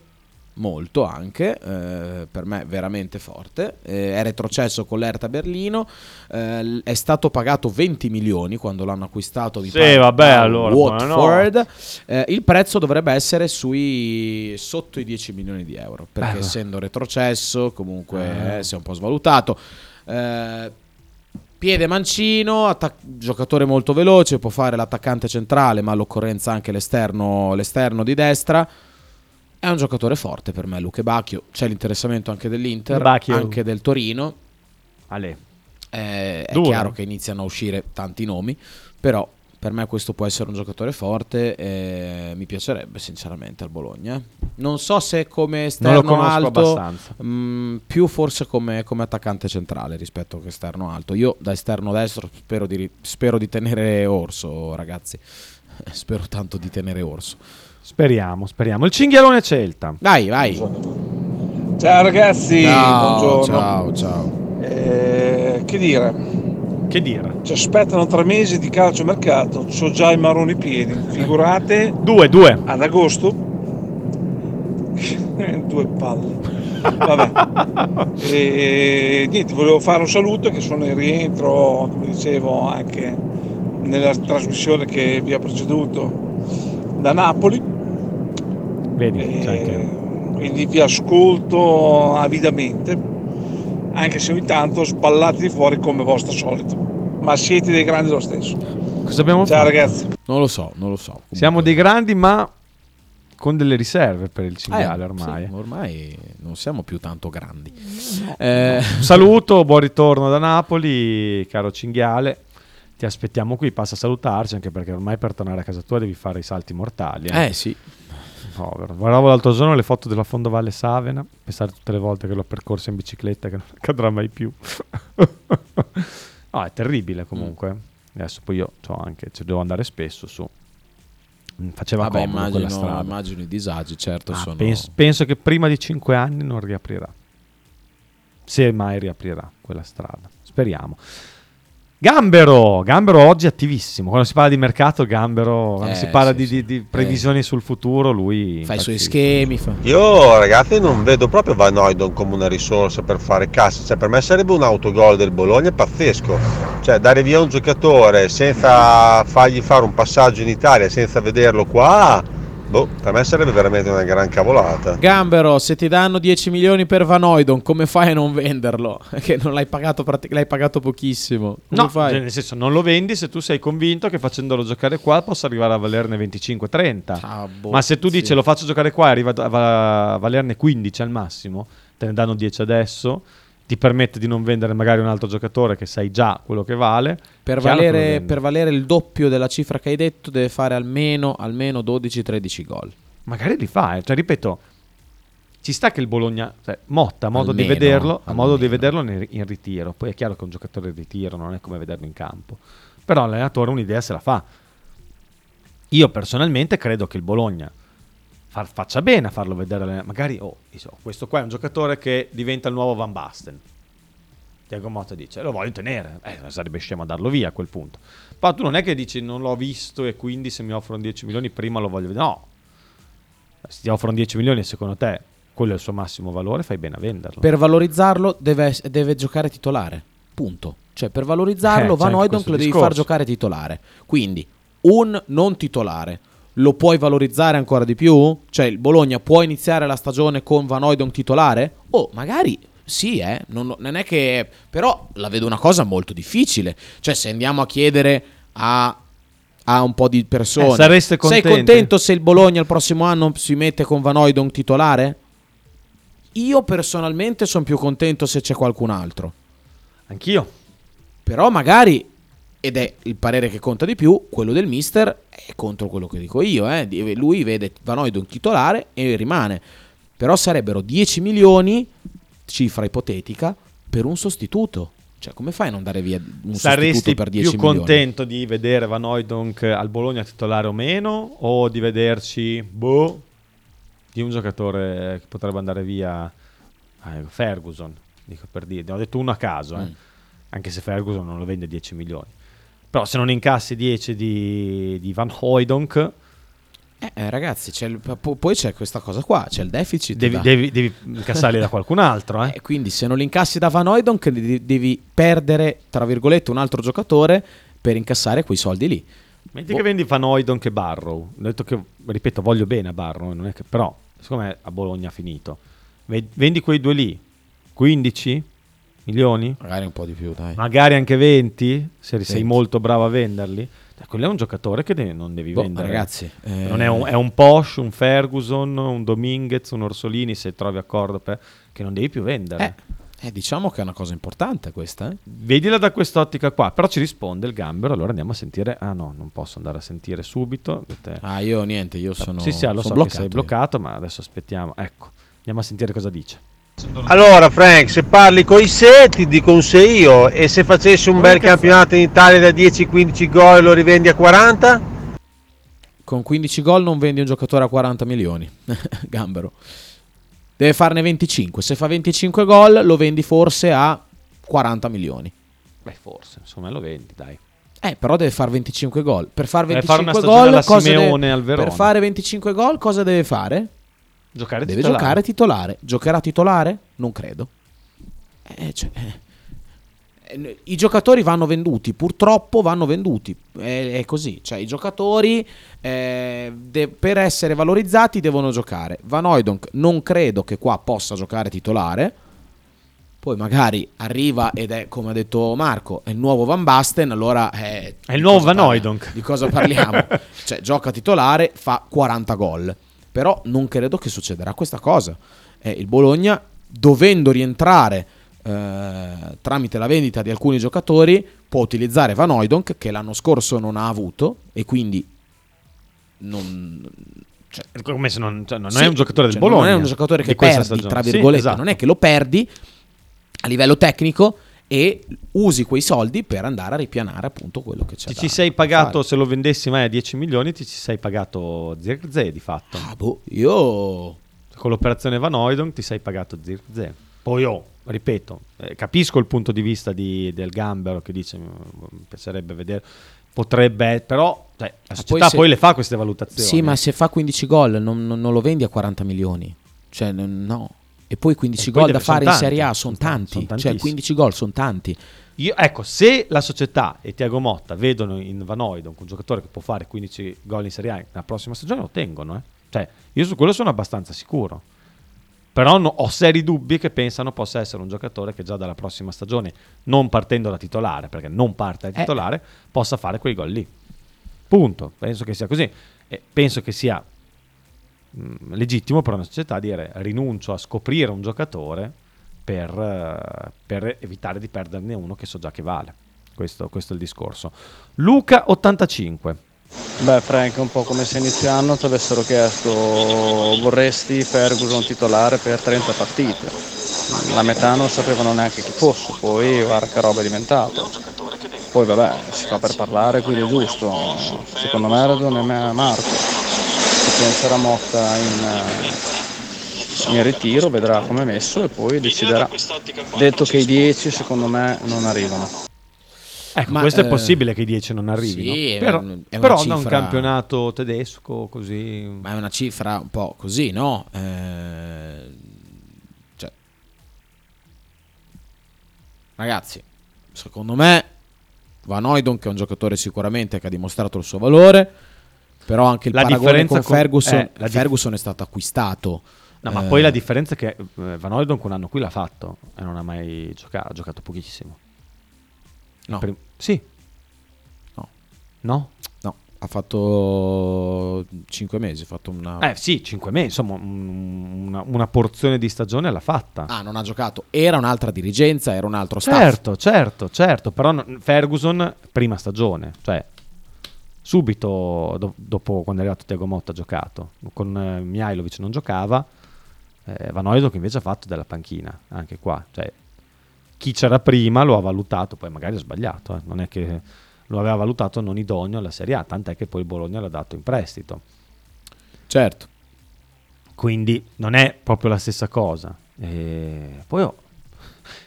molto anche, eh, per me veramente forte, eh, è retrocesso con l'Hertha Berlino, eh, è stato pagato venti milioni quando l'hanno acquistato mi sì, pare, vabbè, allora, Watford, no. eh, il prezzo dovrebbe essere sui sotto i dieci milioni di euro, perché Beh, essendo retrocesso comunque eh. si è un po' svalutato, eh, piede mancino, attac- giocatore molto veloce, può fare l'attaccante centrale ma all'occorrenza anche l'esterno, l'esterno di destra. È un giocatore forte per me, Luke Bacchio. C'è l'interessamento anche dell'Inter, Bacchio. Anche del Torino. Ale. Eh, è chiaro che iniziano a uscire tanti nomi, però per me questo può essere un giocatore forte e mi piacerebbe sinceramente al Bologna. Non so se come esterno alto, mh, più forse come, come attaccante centrale rispetto che esterno alto. Io da esterno destro spero di, spero di tenere Orso, ragazzi. Spero tanto di tenere Orso. Speriamo, speriamo. Il cinghialone Celta. Dai, vai. Ciao ragazzi. Ciao, buongiorno. Ciao, ciao. Eh, che dire? Che dire? Ci aspettano tre mesi di calciomercato, c'ho già i marroni piedi, figurate. Due, due. Ad agosto. Due palle. Vabbè. E niente, volevo fare un saluto, che sono in rientro, come dicevo anche nella trasmissione che vi ha preceduto, da Napoli. Vedi, e c'è anche... quindi vi ascolto avidamente, anche se ogni tanto sballati fuori come vostro solito, ma siete dei grandi lo stesso. Cosa abbiamo Ciao fatto? Ragazzi. Non lo so, non lo so. Comunque. Siamo dei grandi, ma con delle riserve per il cinghiale, eh, ormai. Sì, ormai non siamo più tanto grandi. Eh, saluto, buon ritorno da Napoli, caro cinghiale. Ti aspettiamo qui, passa a salutarci, anche perché ormai per tornare a casa tua devi fare i salti mortali. Eh, eh sì. Povero. Guardavo l'altro giorno le foto della fondovalle Savena, pensare tutte le volte che l'ho percorsa in bicicletta, che non accadrà mai più. No, è terribile comunque. Mm. Adesso poi io c'ho anche, ci devo andare spesso su. Faceva Vabbè, comodo immagino, quella strada. Immagino i disagi, certo. Ah, sono... penso, penso che prima di cinque anni non riaprirà, se mai riaprirà quella strada. Speriamo. Gambero, Gambero oggi attivissimo. Quando si parla di mercato, Gambero, quando eh, si parla sì, di, sì. di, di previsioni eh. sul futuro, lui fa i suoi schemi. Fa. Io, ragazzi, non vedo proprio Van Hooijdonk come una risorsa per fare cassa. Cioè, per me sarebbe un autogol del Bologna pazzesco. Cioè, dare via un giocatore senza fargli fare un passaggio in Italia, senza vederlo qua, boh, per me sarebbe veramente una gran cavolata. Gambero, se ti danno dieci milioni per Van Hooijdonk, come fai a non venderlo? Che non l'hai pagato, l'hai pagato pochissimo. Come no, fai? Nel senso, non lo vendi se tu sei convinto che facendolo giocare qua possa arrivare a valerne venticinque trenta. Ah, boh, ma se tu dici sì. lo faccio giocare qua e arriva a valerne quindici al massimo, te ne danno dieci adesso, ti permette di non vendere magari un altro giocatore che sai già quello che vale. Per valere, per valere il doppio della cifra che hai detto deve fare almeno, almeno dodici tredici gol. Magari li fa, eh. Cioè, ripeto, ci sta che il Bologna, cioè, Motta a modo almeno, di vederlo a modo di vederlo in ritiro. Poi è chiaro che un giocatore in ritiro non è come vederlo in campo, però l'allenatore un'idea se la fa. Io personalmente credo che il Bologna faccia bene a farlo vedere, magari oh, questo qua è un giocatore che diventa il nuovo Van Basten. Tiago Motta dice lo voglio tenere, eh, sarebbe scemo a darlo via a quel punto, ma tu non è che dici non l'ho visto e quindi se mi offrono dieci milioni prima lo voglio vedere. No, se ti offrono dieci milioni e secondo te quello è il suo massimo valore, fai bene a venderlo. Per valorizzarlo deve, deve giocare titolare, punto. Cioè per valorizzarlo eh, Van Hooijdonk lo devi far giocare titolare, quindi un non titolare lo puoi valorizzare ancora di più? Cioè il Bologna può iniziare la stagione con Van Hooijdonk titolare? Oh, magari sì, eh. Non, non è che... Però la vedo una cosa molto difficile. Cioè se andiamo a chiedere a, a un po' di persone... Eh, sareste contenti? Sei contento se il Bologna il prossimo anno si mette con Van Hooijdonk titolare? Io personalmente sono più contento se c'è qualcun altro. Anch'io. Però magari... ed è il parere che conta di più, quello del mister è contro quello che dico io, eh. Lui vede Van Hooijdonk titolare e rimane, però sarebbero dieci milioni, cifra ipotetica, per un sostituto. Cioè come fai a non dare via un Saresti sostituto per dieci milioni? Saresti più contento di vedere Van Hooijdonk al Bologna titolare o meno, o di vederci boh di un giocatore che potrebbe andare via, eh, Ferguson, dico per dire, ne ho detto uno a caso, eh. mm. Anche se Ferguson non lo vende dieci milioni. Però se non incassi dieci di, di Van Hooijdonk, eh, eh, ragazzi c'è il, poi c'è questa cosa qua, c'è il deficit, devi, da... devi, devi incassarli da qualcun altro, eh? Eh, quindi se non li incassi da Van Hooijdonk devi perdere tra virgolette un altro giocatore per incassare quei soldi lì. Metti Bo- che vendi Van Hooijdonk e Barrow, ho detto che, ripeto, voglio bene a Barrow, non è che, però secondo me a Bologna ha finito. Vendi quei due lì quindici milioni? Magari un po' di più, dai. Magari anche venti, se venti. Sei molto bravo a venderli. Quello è un giocatore che devi, non devi boh, vendere. Ragazzi, eh... non è un, è un Posh, un Ferguson, un Dominguez, un Orsolini, se trovi accordo per, che non devi più vendere. Eh, eh, diciamo che è una cosa importante questa, eh? Vedila da quest'ottica qua, però ci risponde il Gambero, allora andiamo a sentire. Ah no, non posso andare a sentire subito. Ah, io niente, io sono Sì, sì, ah, lo so bloccato, che sei bloccato, io. Ma adesso aspettiamo. Ecco, andiamo a sentire cosa dice. Allora Frank, se parli coi se ti dico un se io, e se facessi un bel campionato in Italia da dieci quindici gol lo rivendi a quaranta? Con quindici gol non vendi un giocatore a quaranta milioni. Gambero deve farne venticinque, se fa venticinque gol lo vendi forse a quaranta milioni. Beh, forse, insomma, lo vendi, dai. Eh, però deve fare venticinque gol. Per fare venticinque gol, cosa deve... al Verona. Per fare venticinque gol, cosa deve fare? Giocare deve titolare. giocare titolare. Giocherà titolare? Non credo. Eh, cioè, eh, i giocatori vanno venduti, purtroppo vanno venduti. È, è così. Cioè, i giocatori eh, de- per essere valorizzati devono giocare. Van Hooijdonk non credo che qua possa giocare titolare. Poi magari arriva ed è, come ha detto Marco, è il nuovo Van Basten, allora è, è il nuovo Van Hooijdonk. Di cosa parliamo? Cioè, gioca titolare, fa quaranta gol. Però non credo che succederà questa cosa. Eh, il Bologna, dovendo rientrare eh, tramite la vendita di alcuni giocatori, può utilizzare Van Hooijdonk, che l'anno scorso non ha avuto, e quindi non... Cioè, come se non, cioè, non sì, è un giocatore del cioè, Bologna. Non è un giocatore che perdi, tra virgolette. Sì, esatto. Non è che lo perdi a livello tecnico e usi quei soldi per andare a ripianare appunto quello che c'è. Ti ci sei pagato, se lo vendessi mai a dieci milioni, ti ci sei pagato Zirkzee di fatto. Ah, boh, io con l'operazione Van Hooijdonk ti sei pagato Zirkzee. Poi io, oh, ripeto, eh, capisco il punto di vista di, del Gambero che dice mi piacerebbe vedere, potrebbe, però cioè, la società poi, se... poi le fa queste valutazioni. Sì, ma se fa quindici gol non, non lo vendi a quaranta milioni, cioè no. E poi quindici e gol da fare in Serie A sono tanti, sono cioè quindici gol sono tanti. Io, ecco, se la società e Thiago Motta vedono in Van Hooijdonk un giocatore che può fare quindici gol in Serie A nella prossima stagione, lo tengono, eh. Cioè, io su quello sono abbastanza sicuro. Però no, ho seri dubbi che pensano possa essere un giocatore che già dalla prossima stagione, non partendo da titolare, perché non parte da titolare, eh. possa fare quei gol lì. Punto. Penso che sia così. E penso che sia legittimo per una società dire rinuncio a scoprire un giocatore per, per evitare di perderne uno che so già che vale. Questo, questo è il discorso. Luca ottantacinque. Beh, Frank, un po' come se inizio anno ti avessero chiesto vorresti Ferguson titolare per trenta partite. La metà non sapevano neanche chi fosse, poi guarda che roba è diventato. Poi vabbè, si fa per parlare, quindi è giusto. Secondo me ragione Marco. Penserà Motta in, in ritiro, vedrà come è messo e poi deciderà. Detto che i dieci secondo me non arrivano. Ecco, ma questo eh, è possibile che i dieci non arrivino. Sì, però, però cifra, da un campionato tedesco così. Ma è una cifra un po' così, no? Eh, cioè, ragazzi, secondo me Van Hooijdonk, che è un giocatore sicuramente che ha dimostrato il suo valore. Però anche il la paragone con Ferguson, con, eh, la Ferguson dif- è stato acquistato. No, ma eh. poi la differenza è che Van Hooijdonk un anno qui l'ha fatto e non ha mai giocato, ha giocato pochissimo. No. Prim- sì. No. No? No, ha fatto cinque mesi, ha fatto una Eh sì, cinque mesi, insomma, una, una porzione di stagione l'ha fatta. Ah, non ha giocato. Era un'altra dirigenza, era un altro staff. Certo, certo, certo, però no, Ferguson prima stagione, cioè subito do- dopo quando è arrivato Thiago Motta ha giocato, con eh, Mihajlovic non giocava, eh, Van Hooijdonk che invece ha fatto della panchina, anche qua, cioè chi c'era prima lo ha valutato, poi magari ha sbagliato, eh. non è che lo aveva valutato non idoneo alla Serie A, tant'è che poi il Bologna l'ha dato in prestito. Certo. Quindi non è proprio la stessa cosa. E poi oh,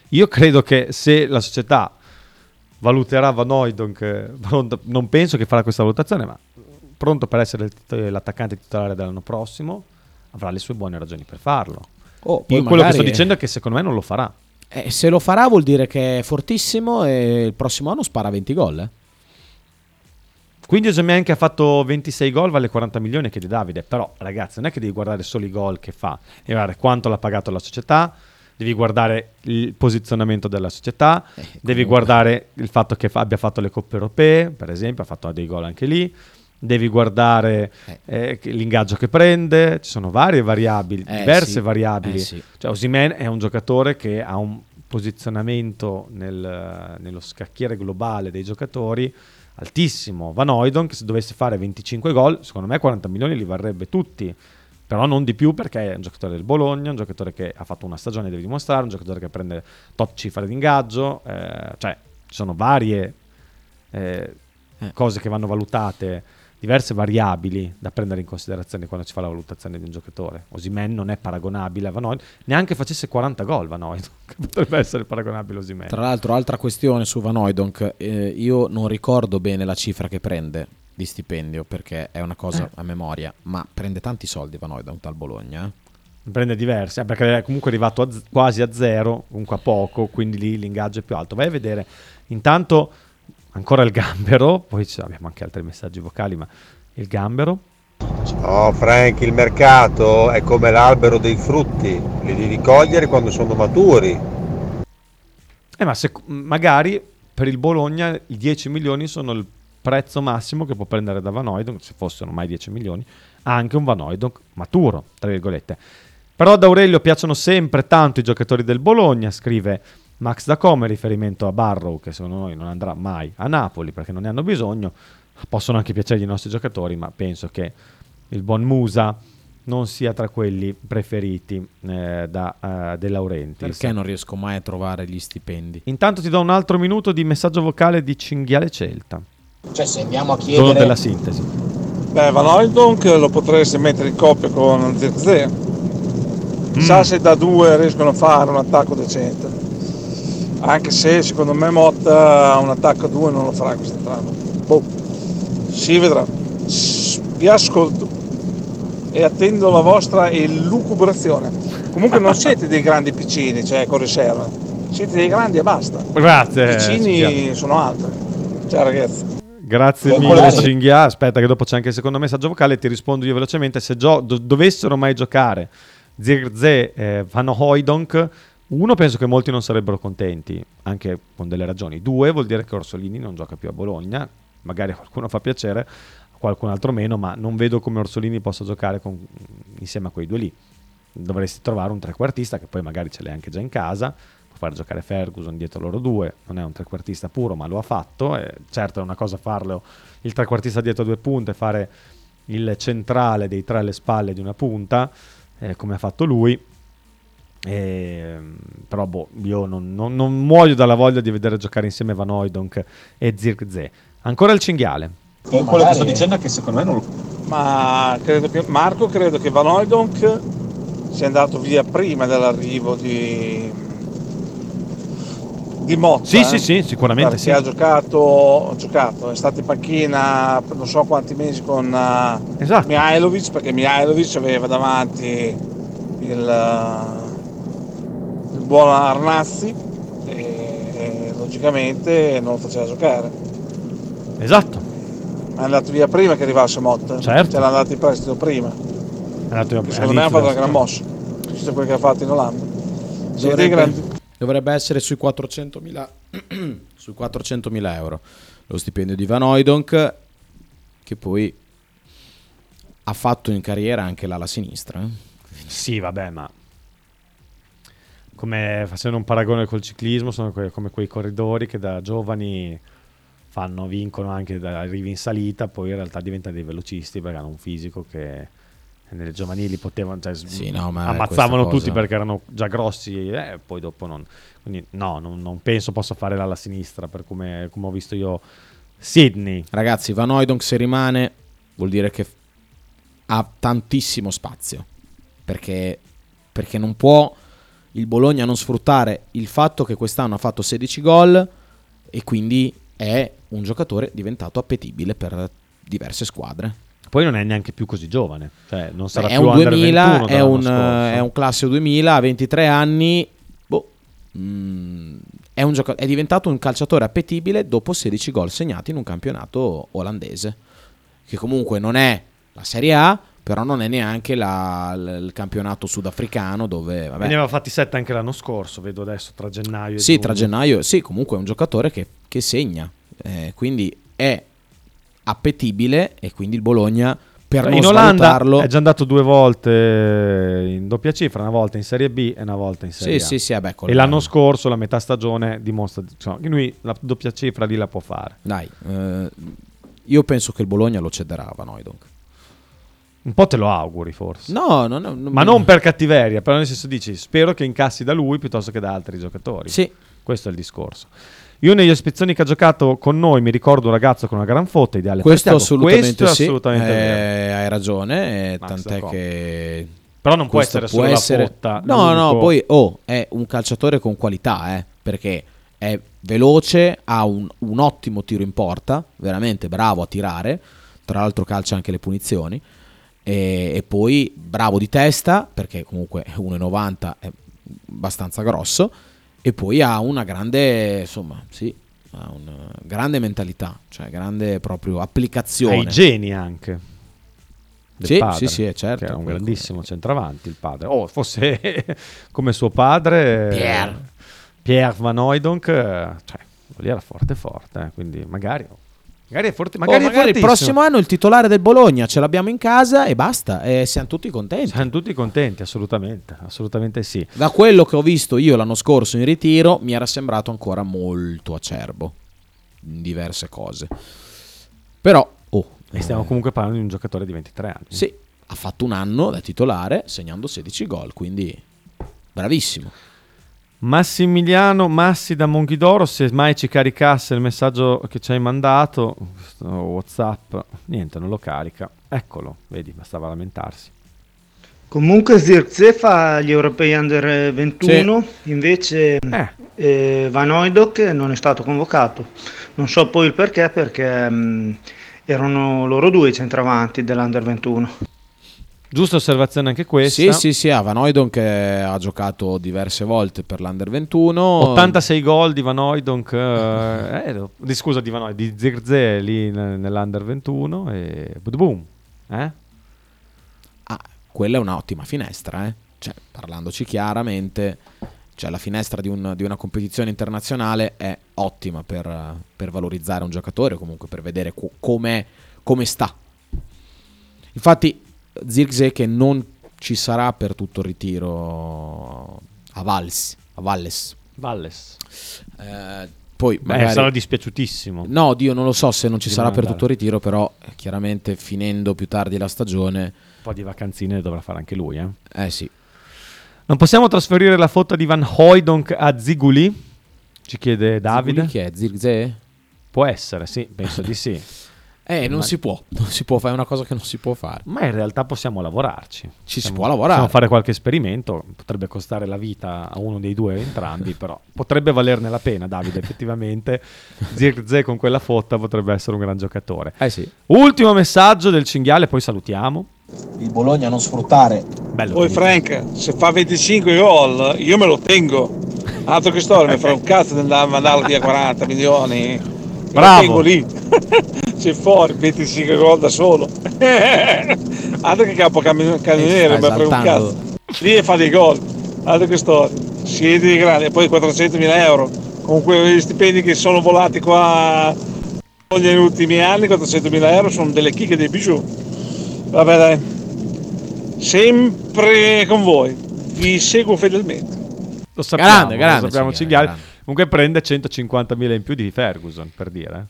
io credo che se la società valuterà Van Hooijdonk, non penso che farà questa valutazione, ma pronto per essere l'attaccante titolare dell'anno prossimo, avrà le sue buone ragioni per farlo. Oh, poi quello che sto dicendo è che secondo me non lo farà. Eh, se lo farà vuol dire che è fortissimo e il prossimo anno spara venti gol. Eh? Quindi Osimhen ha fatto ventisei gol, vale quaranta milioni, chiede Davide. Però ragazzi, non è che devi guardare solo i gol che fa, e guardare quanto l'ha pagato la società. Devi guardare il posizionamento della società, eh, devi guardare il fatto che fa, abbia fatto le coppe europee, per esempio, ha fatto dei gol anche lì, devi guardare eh. Eh, l'ingaggio che prende, ci sono varie variabili, eh, diverse sì. variabili. Eh, sì. Cioè, Osimhen è un giocatore che ha un posizionamento nel, nello scacchiere globale dei giocatori altissimo. Van Hooijdonk, che se dovesse fare venticinque gol, secondo me quaranta milioni li varrebbe tutti. Però non di più, perché è un giocatore del Bologna, un giocatore che ha fatto una stagione e deve dimostrare, un giocatore che prende tot cifre di ingaggio, eh, cioè ci sono varie eh, eh. cose che vanno valutate diverse variabili da prendere in considerazione quando si fa la valutazione di un giocatore. Osimhen non è paragonabile a Van Hooy, neanche facesse quaranta gol Van Hooy potrebbe essere paragonabile a Osimhen. Tra l'altro, altra questione su Van Hooy, eh, io non ricordo bene la cifra che prende di stipendio perché è una cosa eh. a memoria, ma prende tanti soldi Van Hooy dal Bologna. Prende diversi, eh, perché è comunque arrivato a z- quasi a zero, comunque a poco, quindi lì l'ingaggio è più alto. Vai a vedere intanto ancora il Gambero, poi abbiamo anche altri messaggi vocali, ma il Gambero. Oh Frank, il mercato è come l'albero dei frutti, li devi cogliere quando sono maturi. Eh, ma se, magari per il Bologna i dieci milioni sono il prezzo massimo che può prendere da Van Hooy, se fossero mai dieci milioni, anche un Van Hooy maturo, tra virgolette. Però ad Aurelio piacciono sempre tanto i giocatori del Bologna, scrive Max da Come, riferimento a Barrow, che secondo noi non andrà mai a Napoli perché non ne hanno bisogno. Possono anche piacere i nostri giocatori, ma penso che il buon Musa non sia tra quelli preferiti eh, da eh, De Laurenti. Perché non riesco mai a trovare gli stipendi. Intanto ti do un altro minuto di messaggio vocale di Cinghiale Celta. Cioè, se andiamo a chiedere... Dono della sintesi. Beh, Van Hooijdonk lo potresti mettere in coppia con Zirkzee. Chissà mm. se da due riescono a fare un attacco decente. Anche se secondo me Motta un attacco a due non lo farà quest'anno. Boh. Si vedrà. Vi ascolto e attendo la vostra elucubrazione. Comunque non siete dei grandi piccini, cioè con riserva. Siete dei grandi e basta. Grazie. I piccini Cinghiale sono altri. Ciao ragazzi. Grazie buon mille Cinghiale. Aspetta che dopo c'è anche il secondo messaggio vocale, ti rispondo io velocemente. Se gio- do- dovessero mai giocare Zirkzee, eh, Van Hooijdonk, uno, penso che molti non sarebbero contenti, anche con delle ragioni. Due, vuol dire che Orsolini non gioca più a Bologna. Magari a qualcuno fa piacere, a qualcun altro meno, ma non vedo come Orsolini possa giocare con, insieme a quei due lì. Dovresti trovare un trequartista che poi magari ce l'hai anche già in casa, può far giocare Ferguson dietro loro due. Non è un trequartista puro, ma lo ha fatto. E certo è una cosa farlo il trequartista dietro due punte, fare il centrale dei tre alle spalle di una punta, eh, come ha fatto lui. Eh, però boh, io non, non, non muoio dalla voglia di vedere giocare insieme Van Hooijdonk e Zirkzee. Ancora il Cinghiale. Quello magari che sto dicendo è che secondo me non lo... Ma credo che Marco, credo che Van Hooijdonk sia andato via prima dell'arrivo di di Motta. Sì, eh? sì, sì, sicuramente sì. Ha giocato, ha giocato, è stato in panchina per non so quanti mesi con esatto. Mihailovic, perché Mihailovic aveva davanti il il buon Arnazzi e logicamente non lo faceva giocare. Esatto. È andato via prima che arrivasse Motta. Certo. Ce l'ha andato in prestito prima. È andato via prima. Secondo me ha fatto una gran mossa. Questo è quello che ha fatto in Olanda. Dovrebbe, dovrebbe essere sui quattrocentomila sui quattrocentomila euro lo stipendio di Van Hooijdonk, che poi ha fatto in carriera anche l'ala sinistra. Sì, vabbè, ma come facendo un paragone col ciclismo, sono que- come quei corridori che da giovani fanno, vincono anche da arrivi in salita, poi in realtà diventano dei velocisti perché hanno un fisico che nelle giovanili potevano, cioè, sì, no, ma ammazzavano tutti cosa... perché erano già grossi e eh, poi dopo non. Quindi no, non, non penso possa fare l'ala sinistra per come, come ho visto io Sydney. Ragazzi, Van Hooijdonk se rimane vuol dire che ha tantissimo spazio, perché, perché non può il Bologna non sfruttare il fatto che quest'anno ha fatto sedici gol e quindi è un giocatore diventato appetibile per diverse squadre. Poi non è neanche più così giovane, cioè non sarà Beh, più under ventuno. È un, è un classe duemila, ha ventitré anni, boh, mm, è, un gioca- è diventato un calciatore appetibile dopo sedici gol segnati in un campionato olandese, che comunque non è la Serie A, però non è neanche la, l- il campionato sudafricano dove... Vabbè. Ne aveva fatti sette anche l'anno scorso, vedo adesso, tra gennaio e... Sì, giugno. Tra gennaio, sì, comunque è un giocatore che, che segna, eh, quindi è appetibile e quindi il Bologna, per in non svalutarlo... è già andato due volte in doppia cifra, una volta in Serie B e una volta in Serie sì, A. Sì, sì, vabbè, e l'anno scorso, la metà stagione, dimostra insomma, che lui la doppia cifra lì la può fare. Dai, eh, io penso che il Bologna lo cederà a Van Hooijdonk. Un po' te lo auguri forse. No, no, no, non ma mi... non per cattiveria, però nel senso dici spero che incassi da lui piuttosto che da altri giocatori. Sì. Questo è il discorso. Io negli spezzoni che ha giocato con noi mi ricordo un ragazzo con una gran fotta, ideale questo per Thiago. Assolutamente, questo sì, assolutamente eh, hai ragione, eh, tant'è che però non può essere può solo essere... la fotta. No, l'unico... no, poi oh, è un calciatore con qualità, eh, perché è veloce, ha un, un ottimo tiro in porta, veramente bravo a tirare, tra l'altro calcia anche le punizioni, e, e poi bravo di testa, perché comunque uno e novanta è abbastanza grosso, e poi ha una grande, insomma, sì, ha una grande mentalità, cioè grande proprio applicazione. Ai geni anche. Sì, padre, sì, sì, è certo. Era un grandissimo centravanti il padre. Oh, fosse come suo padre Pierre, Pierre Van Hooijdonk, cioè, lì era forte forte, eh, quindi magari magari è forte, magari, oh, è magari il prossimo anno il titolare del Bologna ce l'abbiamo in casa e basta, e siamo tutti contenti. Siamo tutti contenti, assolutamente, assolutamente sì. Da quello che ho visto io l'anno scorso in ritiro mi era sembrato ancora molto acerbo in diverse cose. Però oh, e stiamo eh. comunque parlando di un giocatore di ventitré anni. Sì, ha fatto un anno da titolare segnando sedici gol, quindi bravissimo. Massimiliano Massi da Monchidoro, se mai ci caricasse il messaggio che ci hai mandato, WhatsApp, niente, non lo carica. Eccolo, vedi, bastava lamentarsi. Comunque Zirkzee fa gli europei under ventuno, sì. Invece eh. Eh, Van Hooijdonk non è stato convocato. Non so poi il perché, perché mh, erano loro due i centravanti dell'under ventuno. Giusta osservazione anche questa. Sì, sì, sì, ah, Van Hooijdonk che ha giocato diverse volte per l'Under ventuno. ottantasei gol di Van Hooijdonk, eh, eh, scusa, di Van Hooijdonk, di Zirkzee lì nell'Under ventuno e boom, eh? Ah, quella è un'ottima finestra, eh? Cioè, parlandoci chiaramente, cioè la finestra di, un, di una competizione internazionale è ottima per, per valorizzare un giocatore, comunque per vedere co- come, come sta. Infatti Zirkzee che non ci sarà per tutto il ritiro a Valles, a Valles. Valles. Eh, poi beh, magari... sarà dispiaciutissimo. No, Dio, non lo so se non ci sarà per tutto il ritiro, però chiaramente finendo più tardi la stagione un po' di vacanzine dovrà fare anche lui, eh. Eh sì. Non possiamo trasferire la foto di Van Hooijdonk a Ziguli? Ci chiede Davide. Ziguli chi è? Zirkzee? Può essere, sì, penso di sì. Eh, non ma... si può, non si può fare, una cosa che non si può fare. Ma in realtà possiamo lavorarci. Ci possiamo, si può lavorare. Possiamo fare qualche esperimento, potrebbe costare la vita a uno dei due entrambi, però potrebbe valerne la pena, Davide, effettivamente. Zirkzee con quella fotta potrebbe essere un gran giocatore. Eh sì. Ultimo messaggio del Cinghiale, poi salutiamo. Il Bologna non sfruttare. Bello, poi Frank, se fa venticinque gol, io me lo tengo. Altro che storia, mi fa un cazzo di mandarlo via quaranta milioni. Bravo. Tengo lì. C'è fuori venticinque gol da solo. Altro che capo cannoniere, ma per un cazzo. Lì e fa dei gol. Altro che storia. Siete di grande e poi quattrocentomila euro con quei stipendi che sono volati qua negli ultimi anni. quattrocentomila euro sono delle chicche, dei bijou. Vabbè, dai. Sempre con voi. Vi seguo fedelmente. Lo sappiamo, grande, grande, lo sappiamo, Cinghiale. Grande. Comunque prende centocinquantamila in più di Ferguson, per dire.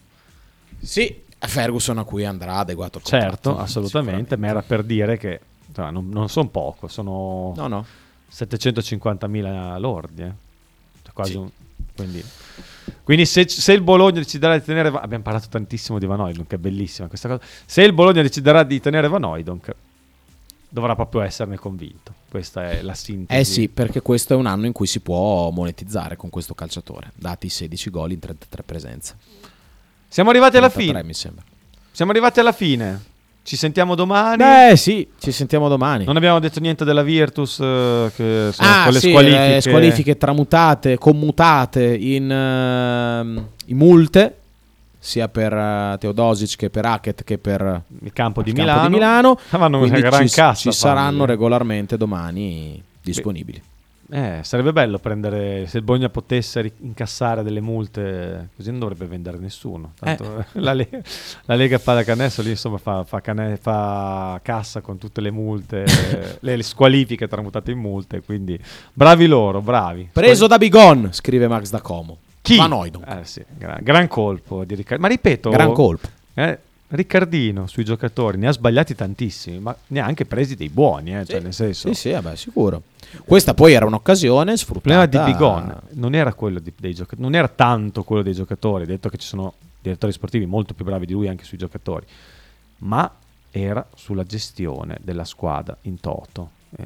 Sì, Ferguson a cui andrà adeguato il contratto. Certo, assolutamente, ma era per dire che cioè, non, non sono poco, sono no, no. settecentocinquantamila lordi. Eh. Cioè, quasi sì. un, quindi quindi se, se il Bologna deciderà di tenere... Abbiamo parlato tantissimo di Van Hooijdonk, è bellissima questa cosa. Se il Bologna deciderà di tenere Van Hooijdonk, dovrà proprio esserne convinto. Questa è la sintesi. Eh sì, perché questo è un anno in cui si può monetizzare con questo calciatore, dati sedici gol in trentatré presenze. Siamo arrivati alla fine, mi sembra. Siamo arrivati alla fine. Ci sentiamo domani. Eh sì, ci sentiamo domani. Non abbiamo detto niente della Virtus, eh, che sono ah, quelle sì, squalifiche. Eh, squalifiche tramutate, commutate in, uh, in multe, sia per uh, Teodosic che per Hackett che per il campo di il Milano, campo di Milano. Ah, ma quindi gran ci, cassa, ci saranno regolarmente domani disponibili. Eh, sarebbe bello prendere, se il Bologna potesse incassare delle multe, così non dovrebbe vendere nessuno. Tanto eh. la, Lega, la Lega Pallacanestro lì insomma fa, fa, cane, fa cassa con tutte le multe, le, le squalifiche tramutate in multe, quindi bravi loro, bravi. Preso Squal- da Bigon, scrive Max da Como. Chi? Van Hooijdonk. Eh, sì, gran, gran colpo di Riccardo. Ma ripeto, gran colpo. Eh, Riccardino sui giocatori ne ha sbagliati tantissimi, ma ne ha anche presi dei buoni, eh, sì, cioè nel senso. Sì, sì, vabbè, sicuro. Questa poi era un'occasione sfruttata. Il problema di Bigon non era quello di, dei giocatori, non era tanto quello dei giocatori, detto che ci sono direttori sportivi molto più bravi di lui anche sui giocatori, ma era sulla gestione della squadra in toto. Eh,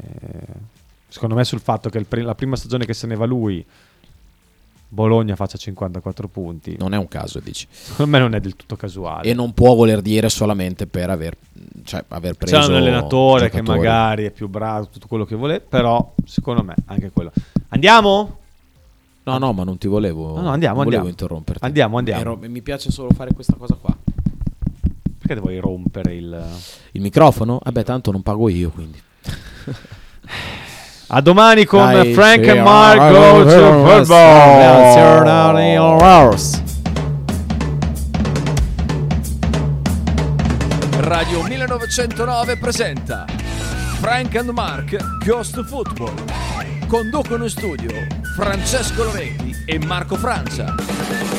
secondo me sul fatto che il pr- la prima stagione che se ne va lui Bologna faccia cinquantaquattro punti non è un caso, dici? Secondo me non è del tutto casuale, e non può voler dire solamente per aver, cioè, aver preso, c'è un allenatore che magari è più bravo, tutto quello che volete, però secondo me anche quello. Andiamo? No, no, ma non ti volevo, no, no, andiamo, non volevo andiamo. interromperti. Andiamo, andiamo. Ero, mi piace solo fare questa cosa qua. Perché devo rompere il... il microfono? Vabbè, tanto non pago io, quindi. A domani con Dai, Frank e Marco to football. Radio millenovecentonove presenta Frank and Mark Goes to Football. Conducono in studio Francesco Loreti e Marco Francia.